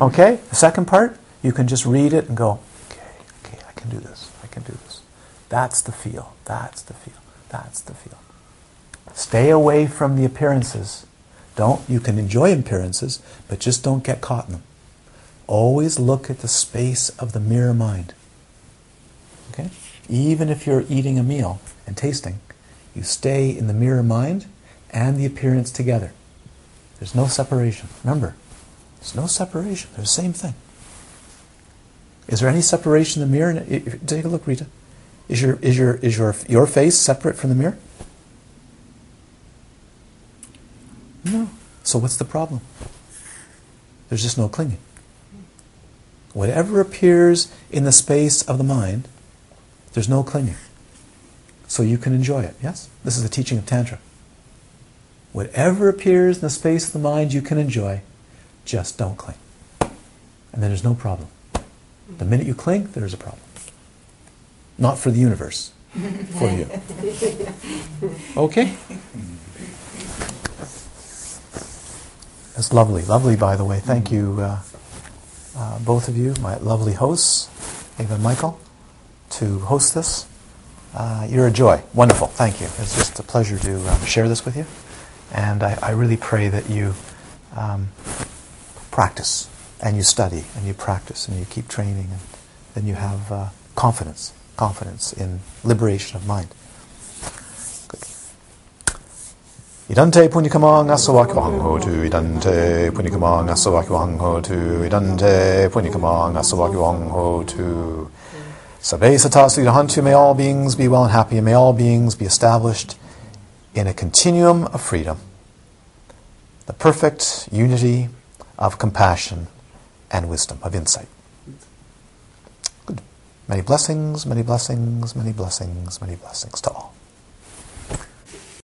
Okay? The second part, you can just read it and go, okay, okay, I can do this. I can do this. That's the feel. That's the feel. That's the feel. Stay away from the appearances. Don't, you can enjoy appearances, but just don't get caught in them. Always look at the space of the mirror mind. Okay? Even if you're eating a meal and tasting, you stay in the mirror mind and the appearance together. There's no separation. Remember, there's no separation. They're the same thing. Is there any separation in the mirror? Take a look, Rita. Is your is your is your your face separate from the mirror? No. So what's the problem? There's just no clinging. Whatever appears in the space of the mind, there's no clinging. So you can enjoy it, yes? This is the teaching of Tantra. Whatever appears in the space of the mind you can enjoy, just don't cling. And then there's no problem. The minute you cling, there's a problem. Not for the universe, for you. Okay? That's lovely, lovely, by the way. Thank you, uh, uh, both of you, my lovely hosts, Ava and Michael, to host this. Uh, you're a joy. Wonderful. Thank you. It's just a pleasure to um, share this with you. And I, I really pray that you um, practice, and you study, and you practice, and you keep training, and then you have uh, confidence, confidence in liberation of mind. Idante punykamang asawaku hango tu. Idante punykamang asawaku hango tu. Idante punykamang asawaku hango tu. Sabe satasiddhantu. May all beings be well and happy. May all beings be established in a continuum of freedom, the perfect unity of compassion and wisdom, of insight. Good. Many blessings, many blessings, many blessings, many blessings to all.